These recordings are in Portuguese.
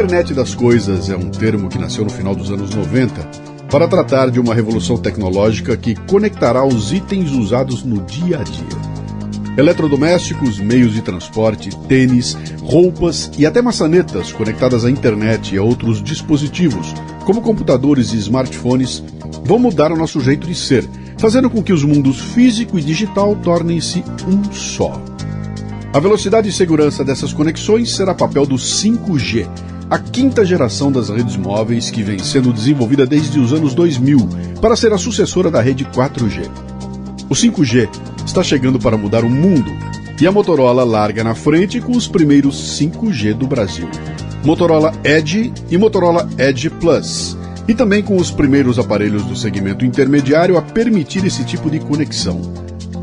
Internet das coisas é um termo que nasceu no final dos anos 90 para tratar de uma revolução tecnológica que conectará os itens usados no dia a dia. Eletrodomésticos, meios de transporte, tênis, roupas e até maçanetas conectadas à internet e a outros dispositivos, como computadores e smartphones, vão mudar o nosso jeito de ser, fazendo com que os mundos físico e digital tornem-se um só. A velocidade e segurança dessas conexões será papel do 5G, a quinta geração das redes móveis que vem sendo desenvolvida desde os anos 2000 para ser a sucessora da rede 4G. O 5G está chegando para mudar o mundo e a Motorola larga na frente com os primeiros 5G do Brasil, Motorola Edge e Motorola Edge Plus, e também com os primeiros aparelhos do segmento intermediário a permitir esse tipo de conexão,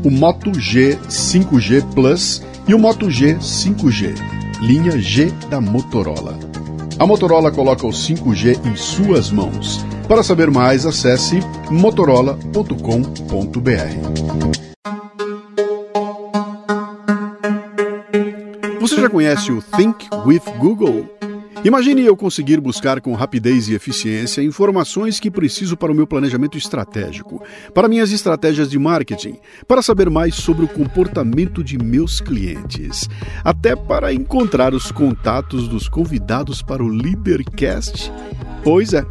o Moto G 5G Plus e o Moto G 5G, linha G da Motorola. A Motorola coloca o 5G em suas mãos. Para saber mais, acesse motorola.com.br. Você já conhece o Think with Google? Imagine eu conseguir buscar com rapidez e eficiência informações que preciso para o meu planejamento estratégico, para minhas estratégias de marketing, para saber mais sobre o comportamento de meus clientes, até para encontrar os contatos dos convidados para o LiderCast. Pois é,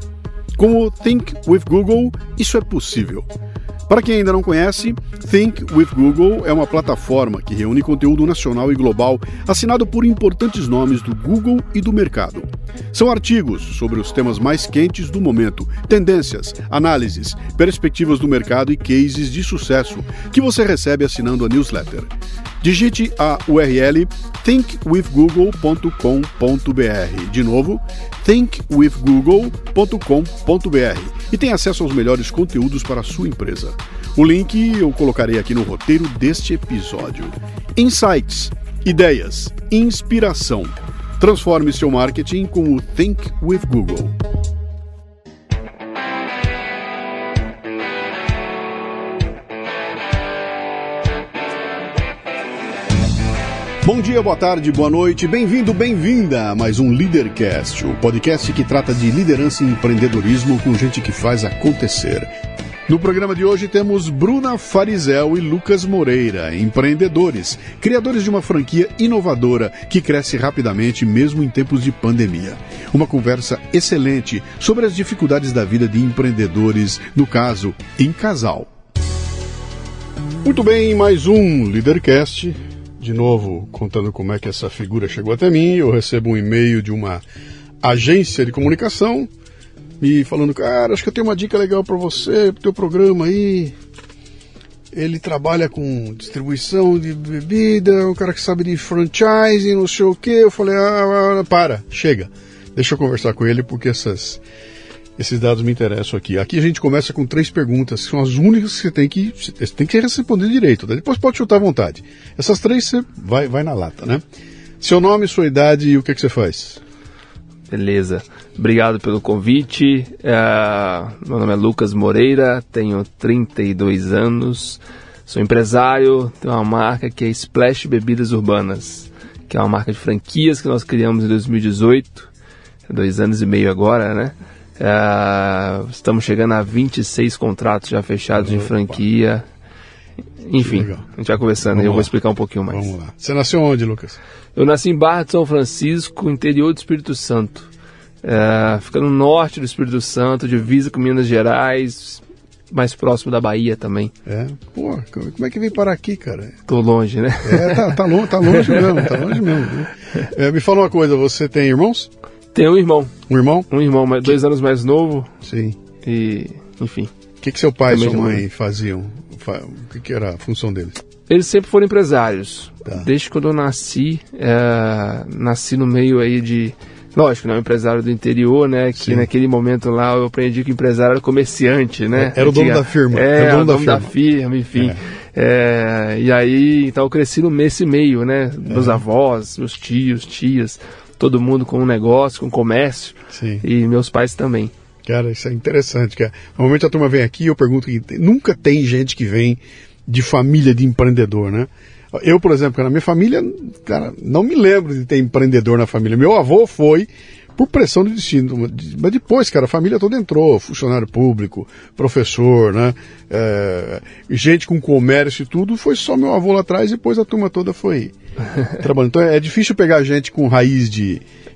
com o Think with Google, isso é possível. Para quem ainda não conhece, Think with Google é uma plataforma que reúne conteúdo nacional e global assinado por importantes nomes do Google e do mercado. São artigos sobre os temas mais quentes do momento, tendências, análises, perspectivas do mercado e cases de sucesso que você recebe assinando a newsletter. Digite a URL thinkwithgoogle.com.br. De novo, thinkwithgoogle.com.br, e tem acesso aos melhores conteúdos para a sua empresa. O link eu colocarei aqui no roteiro deste episódio. Insights, ideias, inspiração. Transforme seu marketing com o Think with Google. Bom dia, boa tarde, boa noite, bem-vindo, bem-vinda a mais um LiderCast, o podcast que trata de liderança e empreendedorismo com gente que faz acontecer. No programa de hoje temos Brunna Farizel e Lucas Moreira, empreendedores, criadores de uma franquia inovadora que cresce rapidamente mesmo em tempos de pandemia. Uma conversa excelente sobre as dificuldades da vida de empreendedores, no caso, em casal. Muito bem, mais um LiderCast. De novo, contando como é que essa figura chegou até mim, eu recebo um e-mail de uma agência de comunicação me falando: cara, acho que eu tenho uma dica legal para você, pro teu programa aí. Ele trabalha com distribuição de bebida, um cara que sabe de franchising, não sei o que. Eu falei: para, chega, deixa eu conversar com ele porque esses dados me interessam aqui. Aqui a gente começa com 3 perguntas, que são as únicas que você tem que responder direito, tá? Depois pode chutar à vontade. Essas 3 você vai na lata, né? Seu nome, sua idade e o que é que você faz. Beleza. Obrigado pelo convite. Meu nome é Lucas Moreira, tenho 32 anos, sou empresário, tenho uma marca que é Splash Bebidas Urbanas, que é uma marca de franquias que nós criamos em 2018, 2 anos e meio agora, né? Estamos chegando a 26 contratos já fechados de franquia. Enfim, a gente vai conversando e eu vou explicar um pouquinho mais. Vamos lá. Você nasceu onde, Lucas? Eu nasci em Barra de São Francisco, interior do Espírito Santo. Fica no norte do Espírito Santo, divisa com Minas Gerais, mais próximo da Bahia também. É? Pô, como é que vem parar aqui, cara? Tô longe, né? Tá longe mesmo. Né? Me fala uma coisa, você tem irmãos? Tenho um irmão. Um irmão? Um irmão, mas 2 anos mais novo. Sim. E, enfim. O que seu pai e sua mãe faziam? O que era a função deles? Eles sempre foram empresários. Tá. Desde quando eu nasci, nasci no meio aí de... Lógico, né? Um empresário do interior, né? Que sim. Naquele momento lá eu aprendi que empresário era comerciante, né? Era o dono da firma. Era o dono da firma, enfim. E aí, então eu cresci nesse meio, né? Meus avós, meus tios, tias... Todo mundo com um negócio, com um comércio. Sim. E meus pais também. Cara, isso é interessante, cara. Normalmente a turma vem aqui e eu pergunto, nunca tem gente que vem de família de empreendedor, né? Eu, por exemplo, na minha família, cara, não me lembro de ter empreendedor na família. Meu avô foi, por pressão do destino. Mas depois, cara, a família toda entrou, funcionário público, professor, né? Gente com comércio e tudo, foi só meu avô lá atrás e depois a turma toda foi trabalhando. Então é difícil pegar gente com raiz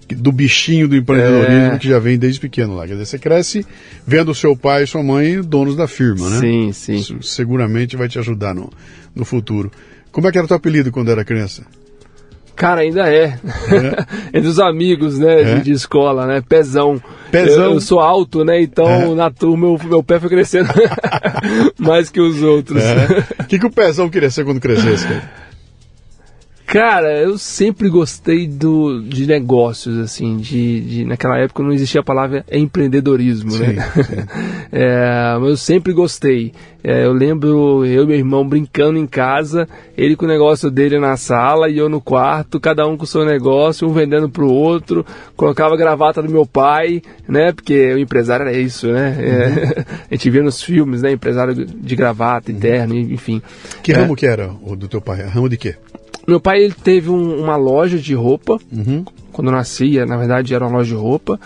do bichinho do empreendedorismo que já vem desde pequeno lá. Quer dizer, você cresce vendo seu pai e sua mãe donos da firma, né? Sim, sim. Isso seguramente vai te ajudar no futuro. Como é que era teu apelido quando era criança? Cara, ainda é. Entre os amigos, né, de escola, né? Pezão. Pezão. Eu sou alto, né? Então, na turma, meu pé foi crescendo mais que os outros. O que o Pezão queria ser quando crescesse, cara? Cara, eu sempre gostei de negócios, assim, naquela época não existia a palavra empreendedorismo, sim, né? Sim. Mas eu sempre gostei. Eu lembro eu e meu irmão brincando em casa, ele com o negócio dele na sala e eu no quarto, cada um com o seu negócio, um vendendo pro outro, colocava a gravata do meu pai, né? Porque o empresário era isso, né? A gente via nos filmes, né? Empresário de gravata, terno, enfim. Que ramo que era o do teu pai? Ramo de quê? Meu pai ele teve uma loja de roupa, quando eu nasci, na verdade era uma loja de roupa.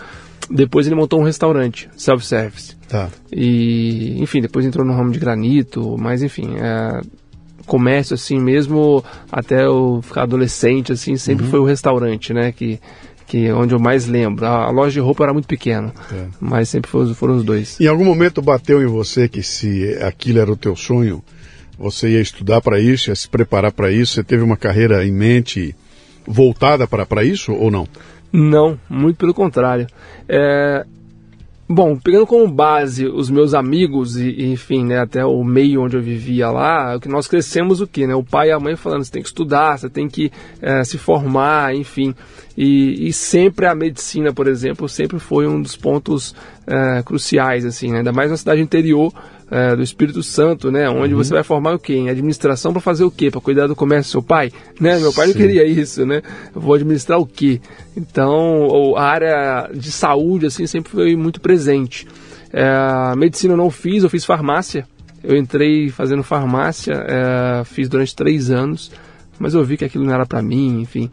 Depois ele montou um restaurante, self-service. Tá. E, enfim, depois entrou no ramo de granito, mas enfim, comércio assim mesmo, até eu ficar adolescente, assim, sempre foi o restaurante, né, que é onde eu mais lembro. A loja de roupa era muito pequena, mas sempre foram os dois. Em algum momento bateu em você que se aquilo era o teu sonho, você ia estudar para isso, ia se preparar para isso? Você teve uma carreira em mente voltada para isso ou não? Não, muito pelo contrário. Bom, pegando como base os meus amigos e enfim, né, até o meio onde eu vivia lá, que nós crescemos o quê, né? O pai e a mãe falando, você tem que estudar, você tem que se formar, enfim. E sempre a medicina, por exemplo, sempre foi um dos pontos cruciais, assim, né? Ainda mais na cidade interior, do Espírito Santo, né? Onde você vai formar o quê? Em administração para fazer o quê? Para cuidar do comércio do seu pai? Né? Meu pai não queria isso, né? Eu vou administrar o quê? Então, a área de saúde, assim, sempre foi muito presente. Medicina eu fiz farmácia. Eu entrei fazendo farmácia, fiz durante 3 anos, mas eu vi que aquilo não era para mim, enfim.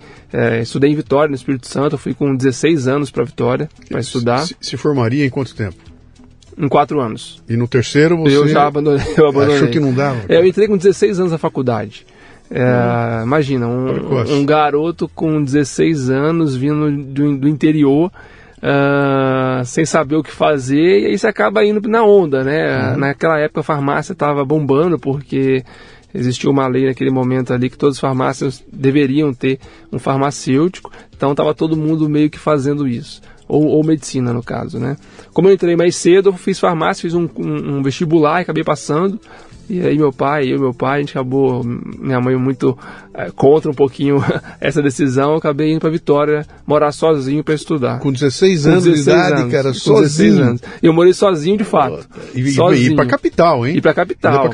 Estudei em Vitória, no Espírito Santo, eu fui com 16 anos para Vitória, para estudar. Se formaria em quanto tempo? Em 4 anos. E no terceiro você... Eu já abandonei. Achou que não dava? Eu entrei com 16 anos na faculdade. Imagina, um garoto com 16 anos, vindo do interior, sem saber o que fazer, e aí você acaba indo na onda, né? Naquela época a farmácia estava bombando, porque existiu uma lei naquele momento ali que todas as farmácias deveriam ter um farmacêutico, então estava todo mundo meio que fazendo isso. Ou medicina, no caso, né? Como eu entrei mais cedo, eu fiz farmácia, fiz um vestibular e acabei passando. E aí meu pai, a gente acabou... Minha mãe muito contra um pouquinho essa decisão. Eu acabei indo pra Vitória, morar sozinho para estudar. Com 16 anos de idade, cara, sozinho. Eu morei sozinho, de fato. E pra capital, hein? E pra capital.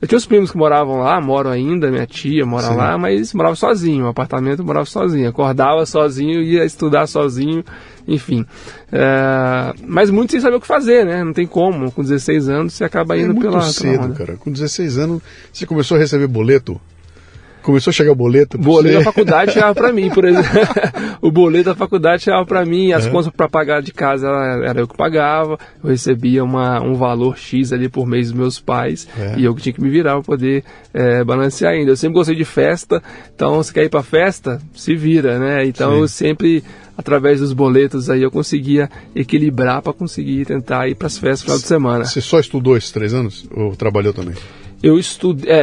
Eu tinha os primos que moravam lá, moram ainda, minha tia mora lá, mas morava sozinho, o apartamento morava sozinho, acordava sozinho, ia estudar sozinho, enfim. Mas muito sem saber o que fazer, né? Não tem como, com 16 anos você acaba indo pela... É muito cedo, cara, com 16 anos você começou a receber boleto? Começou a chegar o boleto? O boleto da faculdade chegava para mim, por exemplo. O boleto da faculdade chegava para mim, as contas para pagar de casa era eu que pagava, eu recebia um valor X ali por mês dos meus pais, e eu que tinha que me virar para poder balancear ainda. Eu sempre gostei de festa, então se quer ir para festa, se vira, né? Então eu sempre, através dos boletos aí, eu conseguia equilibrar para conseguir tentar ir para as festas no final de semana. Você só estudou esses 3 anos ou trabalhou também? Eu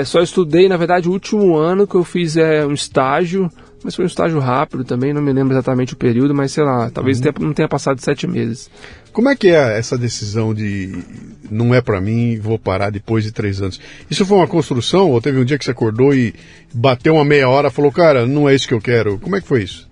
só estudei, na verdade, o último ano que eu fiz um estágio, mas foi um estágio rápido também, não me lembro exatamente o período, mas sei lá, talvez não tenha passado 7 meses. Como é que é essa decisão de não é pra mim, vou parar depois de 3 anos? Isso foi uma construção ou teve um dia que você acordou e bateu uma meia hora e falou, cara, não é isso que eu quero? Como é que foi isso?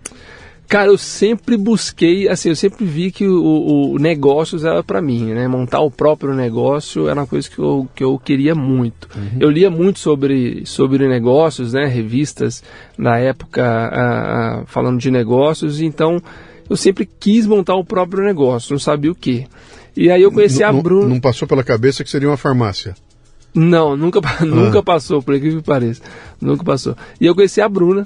Cara, eu sempre busquei, assim, eu sempre vi que o negócios era pra mim, né? Montar o próprio negócio era uma coisa que eu queria muito. Eu lia muito sobre negócios, né? Revistas na época falando de negócios, então eu sempre quis montar o próprio negócio, não sabia o quê. E aí eu conheci a Brunna... Não passou pela cabeça que seria uma farmácia? Não, nunca passou, por incrível que pareça. Nunca passou. E eu conheci a Brunna,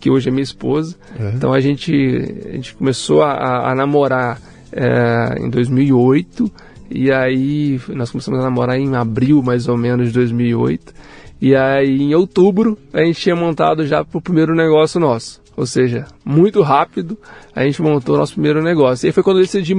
que hoje é minha esposa. Uhum. Então a gente começou a namorar em 2008, e aí nós começamos a namorar em abril, mais ou menos, de 2008. E aí em outubro a gente tinha montado já pro primeiro negócio nosso. Ou seja, muito rápido a gente montou o nosso primeiro negócio. E aí foi quando eu decidi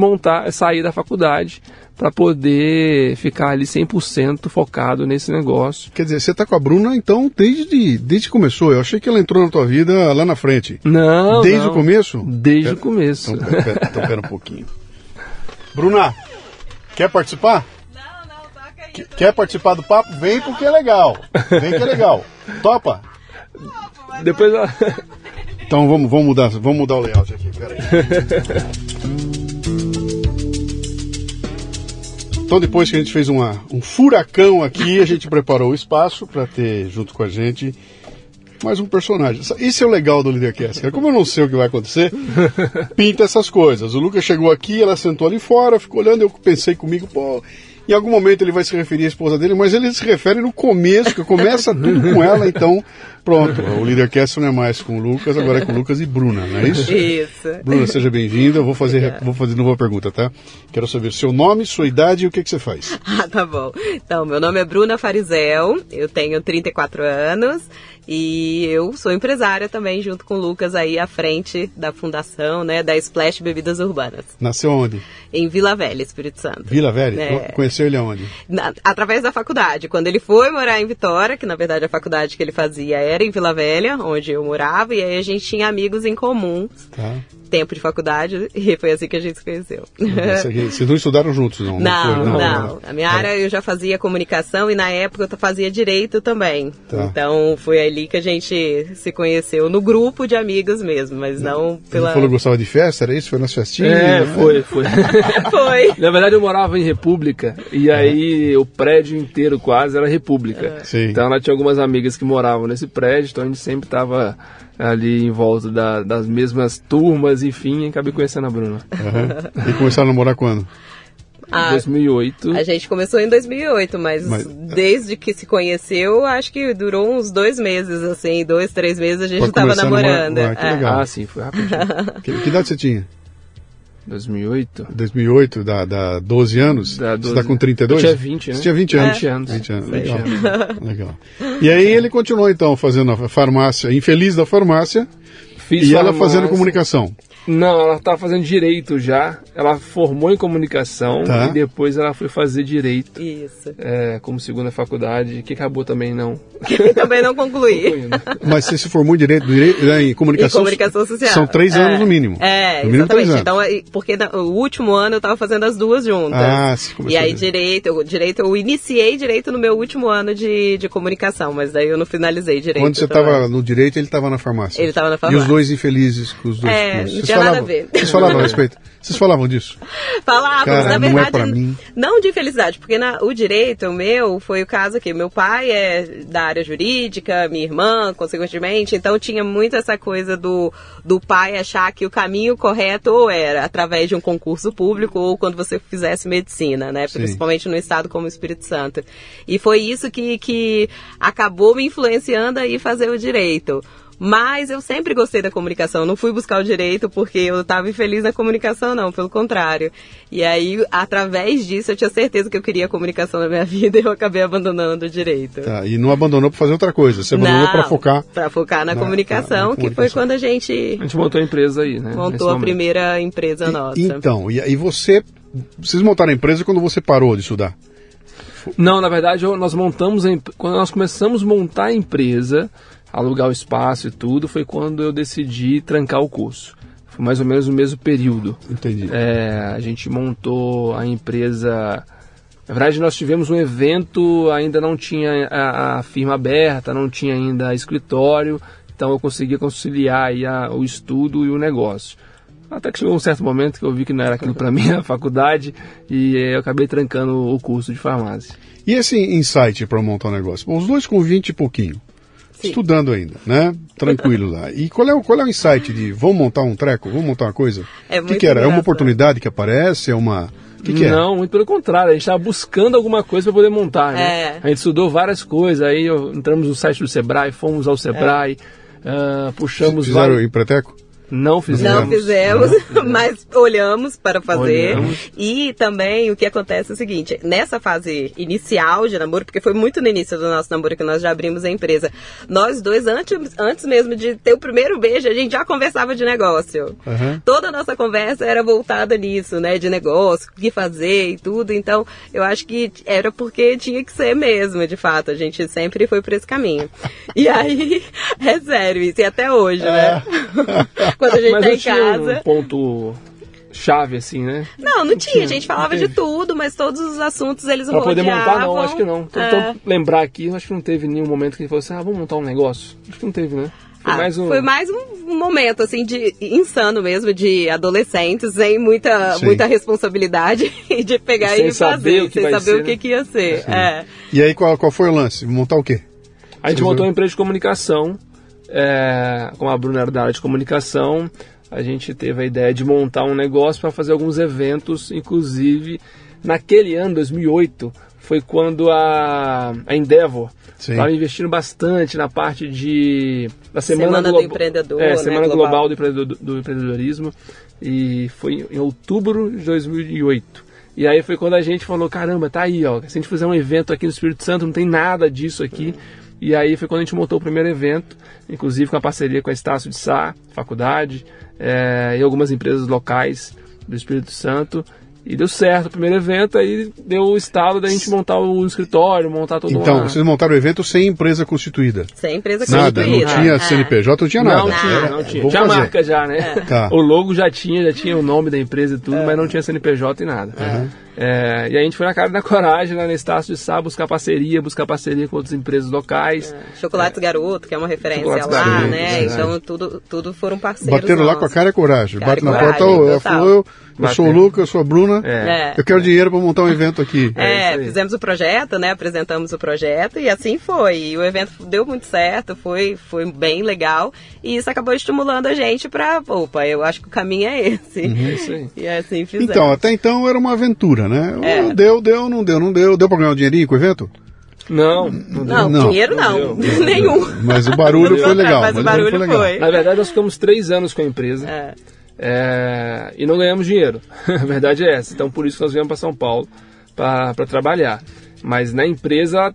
sair da faculdade para poder ficar ali 100% focado nesse negócio. Quer dizer, você tá com a Brunna então desde que começou? Eu achei que ela entrou na tua vida lá na frente. Não, desde o começo? Desde o começo. Então pera um pouquinho. Brunna, quer participar? Não, toca aí. Quer participar do papo? Vem porque é legal. Topa? Topa. Depois ela... Então vamos mudar o layout aqui, peraí. Então depois que a gente fez um furacão aqui, a gente preparou o espaço para ter junto com a gente mais um personagem. Isso é o legal do LiderCast, como eu não sei o que vai acontecer, pinta essas coisas. O Lucas chegou aqui, ela sentou ali fora, ficou olhando, eu pensei comigo, em algum momento ele vai se referir à esposa dele, mas ele se refere no começo, que começa tudo com ela, então pronto. O LiderCast não é mais com o Lucas, agora é com o Lucas e Brunna, não é isso? Isso. Brunna, seja bem-vinda, eu vou fazer nova pergunta, tá? Quero saber seu nome, sua idade e o que você faz. Ah, tá bom. Então, meu nome é Brunna Farizel, eu tenho 34 anos e eu sou empresária também, junto com o Lucas aí à frente da fundação, né, da Splash Bebidas Urbanas. Nasceu onde? Em Vila Velha, Espírito Santo. Vila Velha? É. Conheceu ele aonde? Através da faculdade. Quando ele foi morar em Vitória, que na verdade a faculdade que ele fazia era em Vila Velha, onde eu morava, e aí a gente tinha amigos em comum. Tá. Tempo de faculdade, e foi assim que a gente se conheceu. Vocês não estudaram juntos, não? Não. A minha área eu já fazia comunicação e na época eu fazia direito também. Tá. Então foi ali que a gente se conheceu, no grupo de amigos mesmo, mas não pela... Você falou que gostava de festa, era isso? Foi nas festinhas? Foi. Foi. Na verdade eu morava em República, e aí o prédio inteiro quase era República. É. Então ela tinha algumas amigas que moravam nesse prédio, então a gente sempre estava ali em volta das mesmas turmas, enfim, acabei conhecendo a Brunna. Uhum. E começaram a namorar quando? Em 2008. A gente começou em 2008, mas desde que se conheceu, acho que durou uns 2 meses, assim, 2-3 meses a gente estava namorando. Que legal. Ah, sim, foi rapidinho. Que idade você tinha? 2008, dá 12 anos? Dá 12. Você está com 32? Eu tinha 20, né? Você tinha 20 anos. 20 anos. Legal. E aí ele continuou, então, fazendo a farmácia, infeliz da farmácia. Ela fazendo comunicação. Não, ela estava fazendo direito já. Ela formou em comunicação e depois ela foi fazer direito. Isso. Como segunda faculdade, que acabou também não. Que também não concluí. Mas você se formou em direito em comunicação? Em comunicação social. São 3 anos no mínimo. No mínimo, exatamente. Então, porque o último ano eu estava fazendo as duas juntas. Ah, sim. E aí direito, eu iniciei direito no meu último ano de comunicação, mas daí eu não finalizei direito. Quando você estava no direito, ele estava na farmácia. Ele estava na farmácia. E os dois infelizes com os dois. Não tinha nada a ver. Vocês falavam a respeito? Vocês falavam disso? Falávamos, cara, na verdade, não é pra mim. Não de infelicidade, porque o direito, o meu, foi o caso que meu pai é da área jurídica, minha irmã, consequentemente, então tinha muito essa coisa do pai achar que o caminho correto ou era através de um concurso público ou quando você fizesse medicina, né? Sim. Principalmente no estado como o Espírito Santo. E foi isso que acabou me influenciando a ir fazer o direito. Mas eu sempre gostei da comunicação, não fui buscar o direito porque eu estava infeliz na comunicação, não, pelo contrário. E aí, através disso, eu tinha certeza que eu queria a comunicação na minha vida e eu acabei abandonando o direito. Tá, e não abandonou para fazer outra coisa, você abandonou para focar... Para focar na comunicação, que foi quando a gente montou a empresa aí, né? Montou a primeira empresa nossa. Então, e vocês montaram a empresa quando você parou de estudar? Não, na verdade, quando nós começamos a montar a empresa... alugar o espaço e tudo, foi quando eu decidi trancar o curso. Foi mais ou menos o mesmo período. Entendi. A gente montou a empresa... Na verdade, nós tivemos um evento, ainda não tinha a firma aberta, não tinha ainda escritório, então eu conseguia conciliar aí o estudo e o negócio. Até que chegou um certo momento que eu vi que não era aquilo para mim, a faculdade, e eu acabei trancando o curso de farmácia. E esse insight para montar o negócio? Bom, os dois com 20 e pouquinho. Estudando ainda, né? Tranquilo lá. E qual é o insight de vamos montar um treco, vamos montar uma coisa? O que era? É uma oportunidade que aparece? É uma... Que não, muito pelo contrário. A gente estava buscando alguma coisa para poder montar, né? A gente estudou várias coisas. Aí entramos no site do Sebrae, fomos ao Sebrae. puxamos... Fizeram o Empreteco? Não fizemos, mas olhamos para fazer. E também o que acontece é o seguinte, nessa fase inicial de namoro, porque foi muito no início do nosso namoro que nós já abrimos a empresa, nós dois, antes mesmo de ter o primeiro beijo, a gente já conversava de negócio. Uhum. Toda a nossa conversa era voltada nisso, né, de negócio, o que fazer e tudo. Então, eu acho que era porque tinha que ser mesmo, de fato. A gente sempre foi por esse caminho. E aí, é sério isso, e até hoje, né? Quando a gente tá em casa... Um ponto chave, assim, né? Não tinha. A gente falava de tudo, mas todos os assuntos eles rodeavam. Pra poder montar, não, acho que não. Então, lembrar aqui, acho que não teve nenhum momento que a gente falou assim, vamos montar um negócio. Acho que não teve, né? Foi mais um momento, assim, de insano mesmo, de adolescentes, sem muita responsabilidade de pegar e fazer, sem saber o que ia ser. É. E aí, qual foi o lance? Montar o quê? A gente montou uma empresa de comunicação. Como a Brunna era da área de comunicação, a gente teve a ideia de montar um negócio para fazer alguns eventos, inclusive naquele ano, 2008, foi quando a Endeavor estava investindo bastante na parte da Semana Global do Empreendedorismo, e foi em outubro de 2008. E aí foi quando a gente falou, caramba, tá aí, ó, se a gente fizer um evento aqui no Espírito Santo, não tem nada disso aqui. E aí foi quando a gente montou o primeiro evento, inclusive com a parceria com a Estácio de Sá, faculdade, e algumas empresas locais do Espírito Santo. E deu certo o primeiro evento, aí deu o estalo da gente montar o escritório, montar todo mundo. Então, vocês montaram o evento sem empresa constituída? Sem empresa constituída. Nada, não tinha CNPJ, não tinha nada. Não tinha. Tinha a marca já, né? Tá. O logo já tinha o nome da empresa e tudo, mas não tinha CNPJ e nada. Uhum. E aí a gente foi na cara da coragem, lá na Estácio de Sá, buscar parceria com outras empresas locais. Chocolates Garoto, que é uma referência lá, né? Então tudo foram parceiros. Bateram lá com a cara e a coragem. Bate na porta, ela falou... Eu sou o Lucas, eu sou a Brunna, eu quero dinheiro para montar um evento aqui. Fizemos o projeto, né? Apresentamos o projeto e assim foi. E o evento deu muito certo, foi bem legal. E isso acabou estimulando a gente para, opa, eu acho que o caminho é esse. Uhum. E assim fizemos. Então, até então era uma aventura, né? Deu, não deu. Deu para ganhar um dinheirinho com o evento? Não, dinheiro não, nenhum. Mas o barulho foi legal. Mas o barulho foi. Na verdade, nós ficamos 3 anos com a empresa. E não ganhamos dinheiro, a verdade é essa. Então por isso que nós viemos para São Paulo para trabalhar. Mas na empresa ela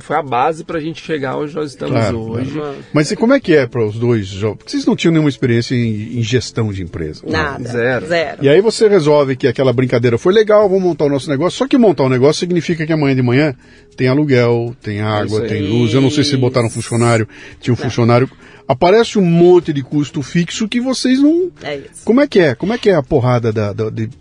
foi a base para a gente chegar onde nós estamos hoje. Claro. Mas como é que é para os dois jovens? Porque vocês não tinham nenhuma experiência em gestão de empresa. Nada. Né? Zero. E aí você resolve que aquela brincadeira foi legal, vamos montar o nosso negócio. Só que montar um negócio significa que amanhã de manhã tem aluguel, tem água, tem luz. Eu não sei se botaram um funcionário, tinha um funcionário... Aparece um monte de custo fixo que vocês não... É isso. Como é que é a porrada da...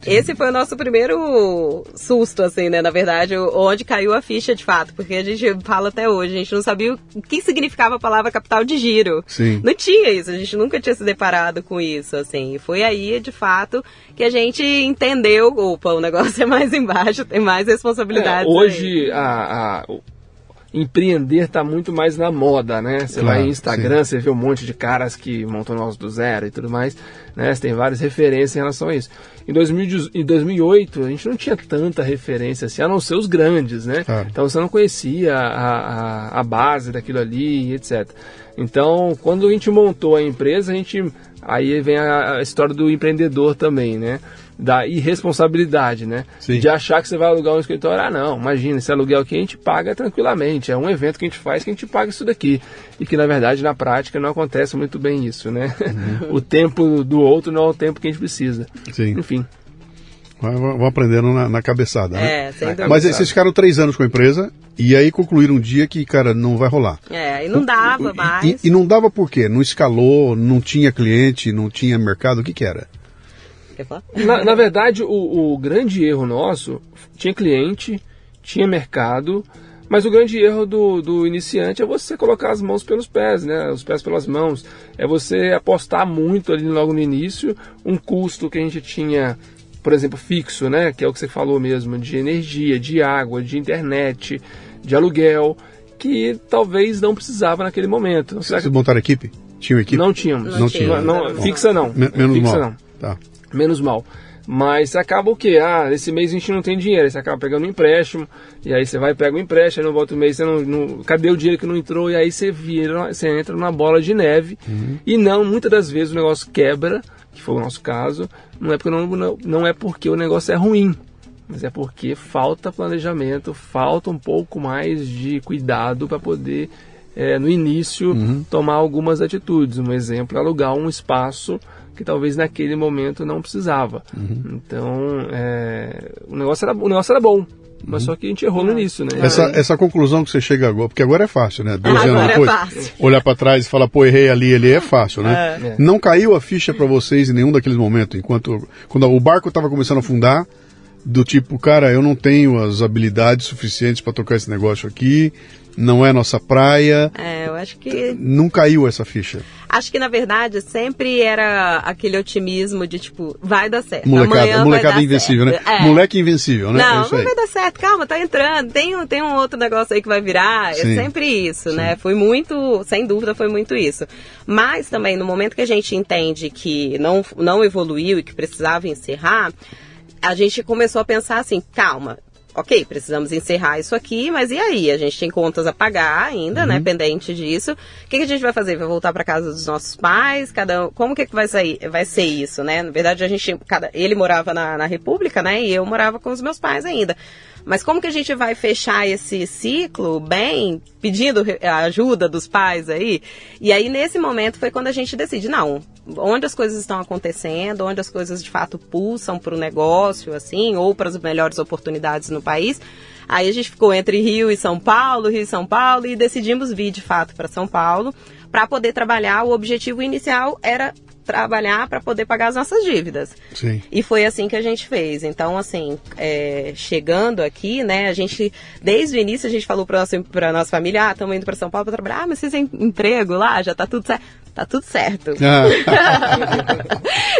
Esse foi o nosso primeiro susto, assim, né? Na verdade, onde caiu a ficha, de fato. Porque a gente fala até hoje, a gente não sabia o que significava a palavra capital de giro. Sim. Não tinha isso, a gente nunca tinha se deparado com isso, assim. E foi aí, de fato, que a gente entendeu... Opa, o negócio é mais embaixo, tem mais responsabilidades. Hoje, empreender está muito mais na moda, né? Você vai em Instagram, você vê um monte de caras que montam negócio do zero e tudo mais, né? Você tem várias referências em relação a isso. Em 2008, a gente não tinha tanta referência assim, a não ser os grandes, né? Claro. Então você não conhecia a base daquilo ali, etc. Então, quando a gente montou a empresa, aí vem a história do empreendedor também, né? Da irresponsabilidade, né? Sim. De achar que você vai alugar um escritório. Não, imagina, esse aluguel aqui a gente paga tranquilamente. É um evento que a gente faz que a gente paga isso daqui. E que, na verdade, na prática não acontece muito bem isso, né? Uhum. O tempo do outro não é o tempo que a gente precisa. Sim. Enfim. Vão aprendendo na cabeçada, né? Sem dúvida. Mas vocês ficaram 3 anos com a empresa e aí concluíram um dia que, cara, não vai rolar. E não dava mais. E não dava por quê? Não escalou, não tinha cliente, não tinha mercado, o que era? Na verdade, o grande erro nosso, tinha cliente, tinha mercado, mas o grande erro do iniciante é você colocar as mãos pelos pés, né? Os pés pelas mãos. É você apostar muito ali logo no início, um custo que a gente tinha, por exemplo, fixo, né? Que é o que você falou mesmo, de energia, de água, de internet, de aluguel, que talvez não precisava naquele momento. Vocês montaram equipe? Tinha equipe? Não tínhamos. Fixa não. Menos mal. Tá. Menos mal. Mas acaba o quê? Ah, esse mês a gente não tem dinheiro, aí você acaba pegando um empréstimo, e aí você vai e pega um empréstimo, aí no outro mês você não... Cadê o dinheiro que não entrou? E aí você entra numa bola de neve, e muitas das vezes o negócio quebra, que foi o nosso caso, não é porque o negócio é ruim, mas é porque falta planejamento, falta um pouco mais de cuidado para poder, no início, tomar algumas atitudes. Um exemplo é alugar um espaço que talvez naquele momento não precisava. Então, o negócio era bom, mas só que a gente errou no início, né? Essa conclusão que você chega agora, porque agora é fácil, né? 12 anos depois, olhar para trás e falar, pô, errei ali, é fácil, né? Não caiu a ficha para vocês em nenhum daqueles momentos, quando o barco estava começando a afundar, do tipo, cara, eu não tenho as habilidades suficientes para tocar esse negócio aqui, não é nossa praia. É, eu acho que... Não caiu essa ficha. Acho que, na verdade, sempre era aquele otimismo de, tipo, vai dar certo. Molecada invencível, né? É. Moleque invencível, né? Não, vai dar certo, calma, tá entrando, tem um outro negócio aí que vai virar. Sim. É sempre isso, né? Foi muito, sem dúvida, foi muito isso. Mas também, no momento que a gente entende que não evoluiu e que precisava encerrar, a gente começou a pensar assim, calma, ok, precisamos encerrar isso aqui, mas e aí? A gente tem contas a pagar ainda, né, pendente disso. O que a gente vai fazer? Vai voltar para casa dos nossos pais? Como que vai sair? Vai ser isso, né? Na verdade, ele morava na República, né, e eu morava com os meus pais ainda. Mas como que a gente vai fechar esse ciclo bem, pedindo a ajuda dos pais aí? E aí, nesse momento, foi quando a gente decide, não, onde as coisas estão acontecendo, onde as coisas de fato pulsam para o negócio, assim, ou para as melhores oportunidades no país. Aí a gente ficou entre Rio e São Paulo, e decidimos vir, de fato, para São Paulo, para poder trabalhar. O objetivo inicial era trabalhar para poder pagar as nossas dívidas. Sim. E foi assim que a gente fez. Então, assim, chegando aqui, né, a gente, desde o início, a gente falou para a nossa família, estamos indo para São Paulo para trabalhar, mas vocês têm emprego lá, já está tudo certo. Tá tudo certo.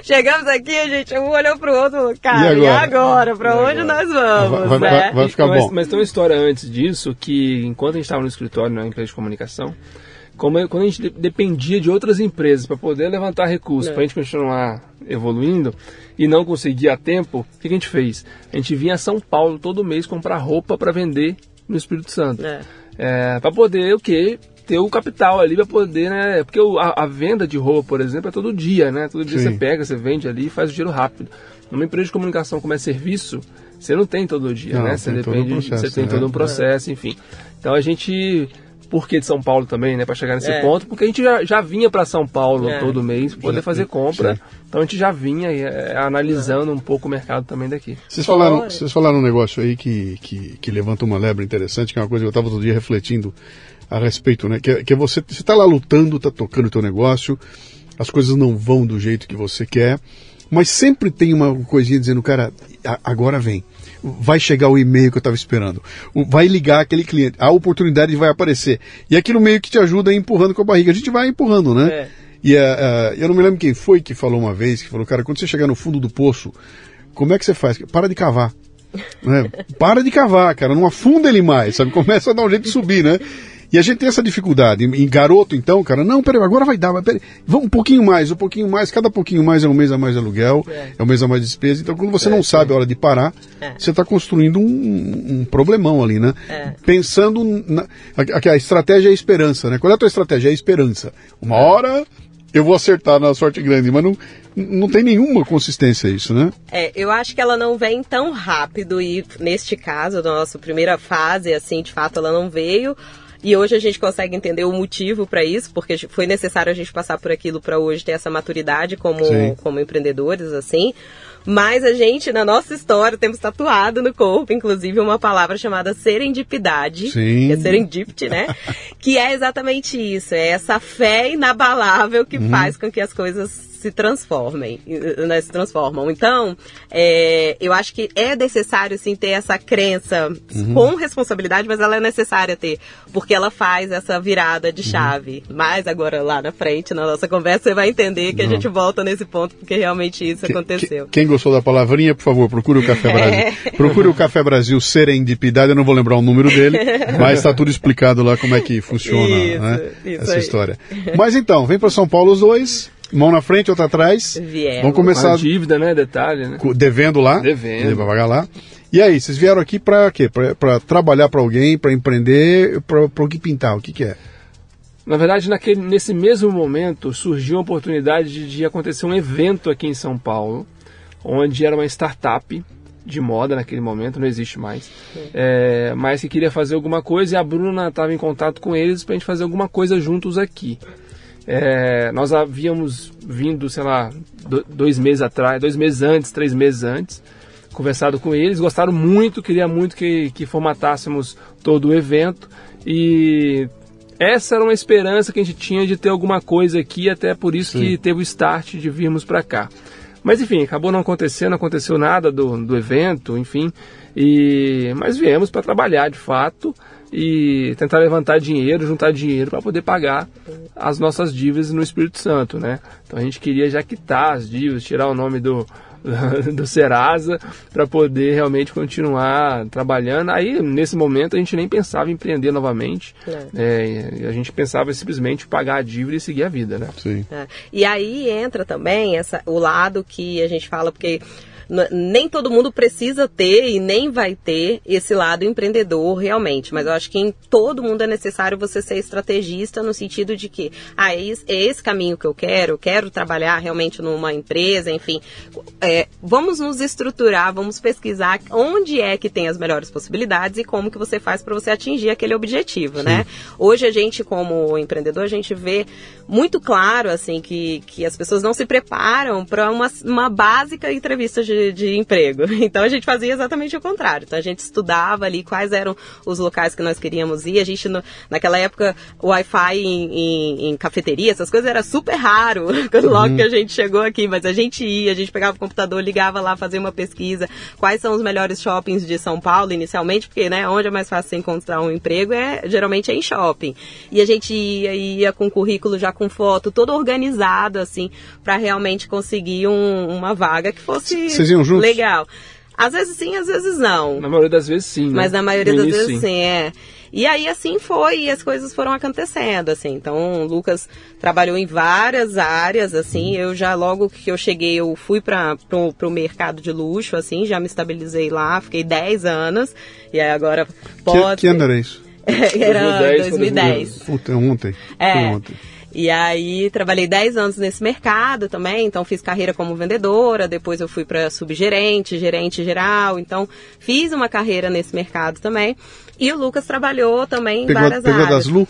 Chegamos aqui, a gente um olhou pro outro e falou, cara, e agora? Pra onde nós vamos? Vai ficar bom. Mas tem uma história antes disso, que enquanto a gente estava no escritório, na empresa de comunicação, quando a gente dependia de outras empresas para poder levantar recursos, para a gente continuar evoluindo e não conseguia a tempo, o que a gente fez? A gente vinha a São Paulo todo mês comprar roupa para vender no Espírito Santo. Para poder ter o capital ali para poder, né? Porque a venda de roupa, por exemplo, é todo dia, né? Todo dia. Sim. Você pega, você vende ali e faz o dinheiro rápido. Numa empresa de comunicação como é serviço, você não tem todo dia, não, né? Você depende, você tem todo um processo, enfim. Então a gente... Por que de São Paulo também, né? Para chegar nesse ponto, porque a gente já vinha para São Paulo todo mês para poder fazer compra. Sim. Então a gente já vinha analisando um pouco o mercado também daqui. Vocês falaram um negócio aí que levanta uma lebre interessante, que é uma coisa que eu estava todo dia refletindo a respeito, né? Que é você está lá lutando, está tocando o teu negócio, as coisas não vão do jeito que você quer, mas sempre tem uma coisinha dizendo, cara, agora vem. Vai chegar o e-mail que eu estava esperando, vai ligar aquele cliente, a oportunidade vai aparecer. E aquilo meio que te ajuda empurrando com a barriga. A gente vai empurrando, né? E eu não me lembro quem foi que falou uma vez, que falou, cara, quando você chegar no fundo do poço, como é que você faz? Para de cavar. Né? Para de cavar, cara, não afunda ele mais, sabe? Começa a dar um jeito de subir, né? E a gente tem essa dificuldade. E garoto, então, cara, não, peraí, agora vai dar, mas peraí, vamos um pouquinho mais, cada pouquinho mais é um mês a mais de aluguel, é um mês a mais de despesa. Então, quando você não sabe a hora de parar, você está construindo um problemão ali, né? Pensando a estratégia é a esperança, né? Qual é a tua estratégia? É a esperança. Uma hora eu vou acertar na sorte grande, mas não tem nenhuma consistência isso, né? Eu acho que ela não vem tão rápido e, neste caso, na nossa primeira fase, assim, de fato, ela não veio. E hoje a gente consegue entender o motivo para isso, porque foi necessário a gente passar por aquilo para hoje ter essa maturidade como empreendedores, assim. Mas a gente, na nossa história, temos tatuado no corpo, inclusive, uma palavra chamada serendipidade. Sim. Que é serendipity, né? Que é exatamente isso, é essa fé inabalável que faz com que as coisas se transformam. Então, eu acho que é necessário, sim, ter essa crença com responsabilidade, mas ela é necessária ter, porque ela faz essa virada de chave. Mas agora, lá na frente, na nossa conversa, você vai entender que a gente volta nesse ponto, porque realmente isso aconteceu. Quem gostou da palavrinha, por favor, procure o Café Brasil. Procure o Café Brasil Serendipidade, eu não vou lembrar o número dele, mas está tudo explicado lá como é que funciona, isso, né? Essa história. Mas então, vem para São Paulo os dois... Mão na frente, outra atrás. Vieram. Vão começar... A dívida, né? Detalhe, né? Devendo lá. Devendo. Vai pagar lá. E aí, vocês vieram aqui para quê? Para trabalhar para alguém, para empreender, para o que pintar? O que é? Na verdade, nesse mesmo momento, surgiu a oportunidade de acontecer um evento aqui em São Paulo, onde era uma startup de moda naquele momento, não existe mais, mas que queria fazer alguma coisa e a Bruna estava em contato com eles para a gente fazer alguma coisa juntos aqui. Nós havíamos vindo, sei lá, 3 meses antes, conversado com eles, gostaram muito, queria muito que formatássemos todo o evento e... Essa era uma esperança que a gente tinha de ter alguma coisa aqui, até por isso que teve o start de virmos para cá. Mas enfim, acabou não acontecendo, não aconteceu nada do evento, enfim. Mas viemos para trabalhar de fato e tentar levantar dinheiro, juntar dinheiro para poder pagar as nossas dívidas no Espírito Santo, né? Então a gente queria já quitar as dívidas, tirar o nome do Serasa para poder realmente continuar trabalhando. Aí nesse momento a gente nem pensava em empreender novamente, a gente pensava simplesmente pagar a dívida e seguir a vida, né? Sim. E aí entra também o lado que a gente fala, porque nem todo mundo precisa ter e nem vai ter esse lado empreendedor realmente, mas eu acho que em todo mundo é necessário você ser estrategista no sentido de que, é esse caminho que eu quero trabalhar realmente numa empresa, enfim, vamos nos estruturar, vamos pesquisar onde é que tem as melhores possibilidades e como que você faz para você atingir aquele objetivo, né? Hoje a gente, como empreendedor, a gente vê muito claro, assim, que as pessoas não se preparam para uma básica entrevista de emprego. Então a gente fazia exatamente o contrário. Então a gente estudava ali quais eram os locais que nós queríamos ir. A gente, naquela época, o Wi-Fi em cafeteria, essas coisas era super raro logo que a gente chegou aqui, mas a gente ia, a gente pegava o computador, ligava lá, fazia uma pesquisa, quais são os melhores shoppings de São Paulo inicialmente, porque, né, onde é mais fácil você encontrar um emprego geralmente é em shopping. E a gente ia com currículo, já com foto, todo organizado assim, para realmente conseguir uma vaga que fosse... Vocês iam juntos? Legal. Às vezes sim, às vezes não. Na maioria das vezes sim. Mas na maioria das vezes sim, E aí assim foi, e as coisas foram acontecendo, assim. Então o Lucas trabalhou em várias áreas, assim. Eu já, logo que eu cheguei, eu fui para o mercado de luxo, assim. Já me estabilizei lá, fiquei 10 anos. E aí agora... Que ano era isso? Era 2010. Ontem. Ontem. E aí trabalhei 10 anos nesse mercado também, então fiz carreira como vendedora, depois eu fui para subgerente, gerente geral, então fiz uma carreira nesse mercado também. E o Lucas trabalhou também em várias áreas. Daslu?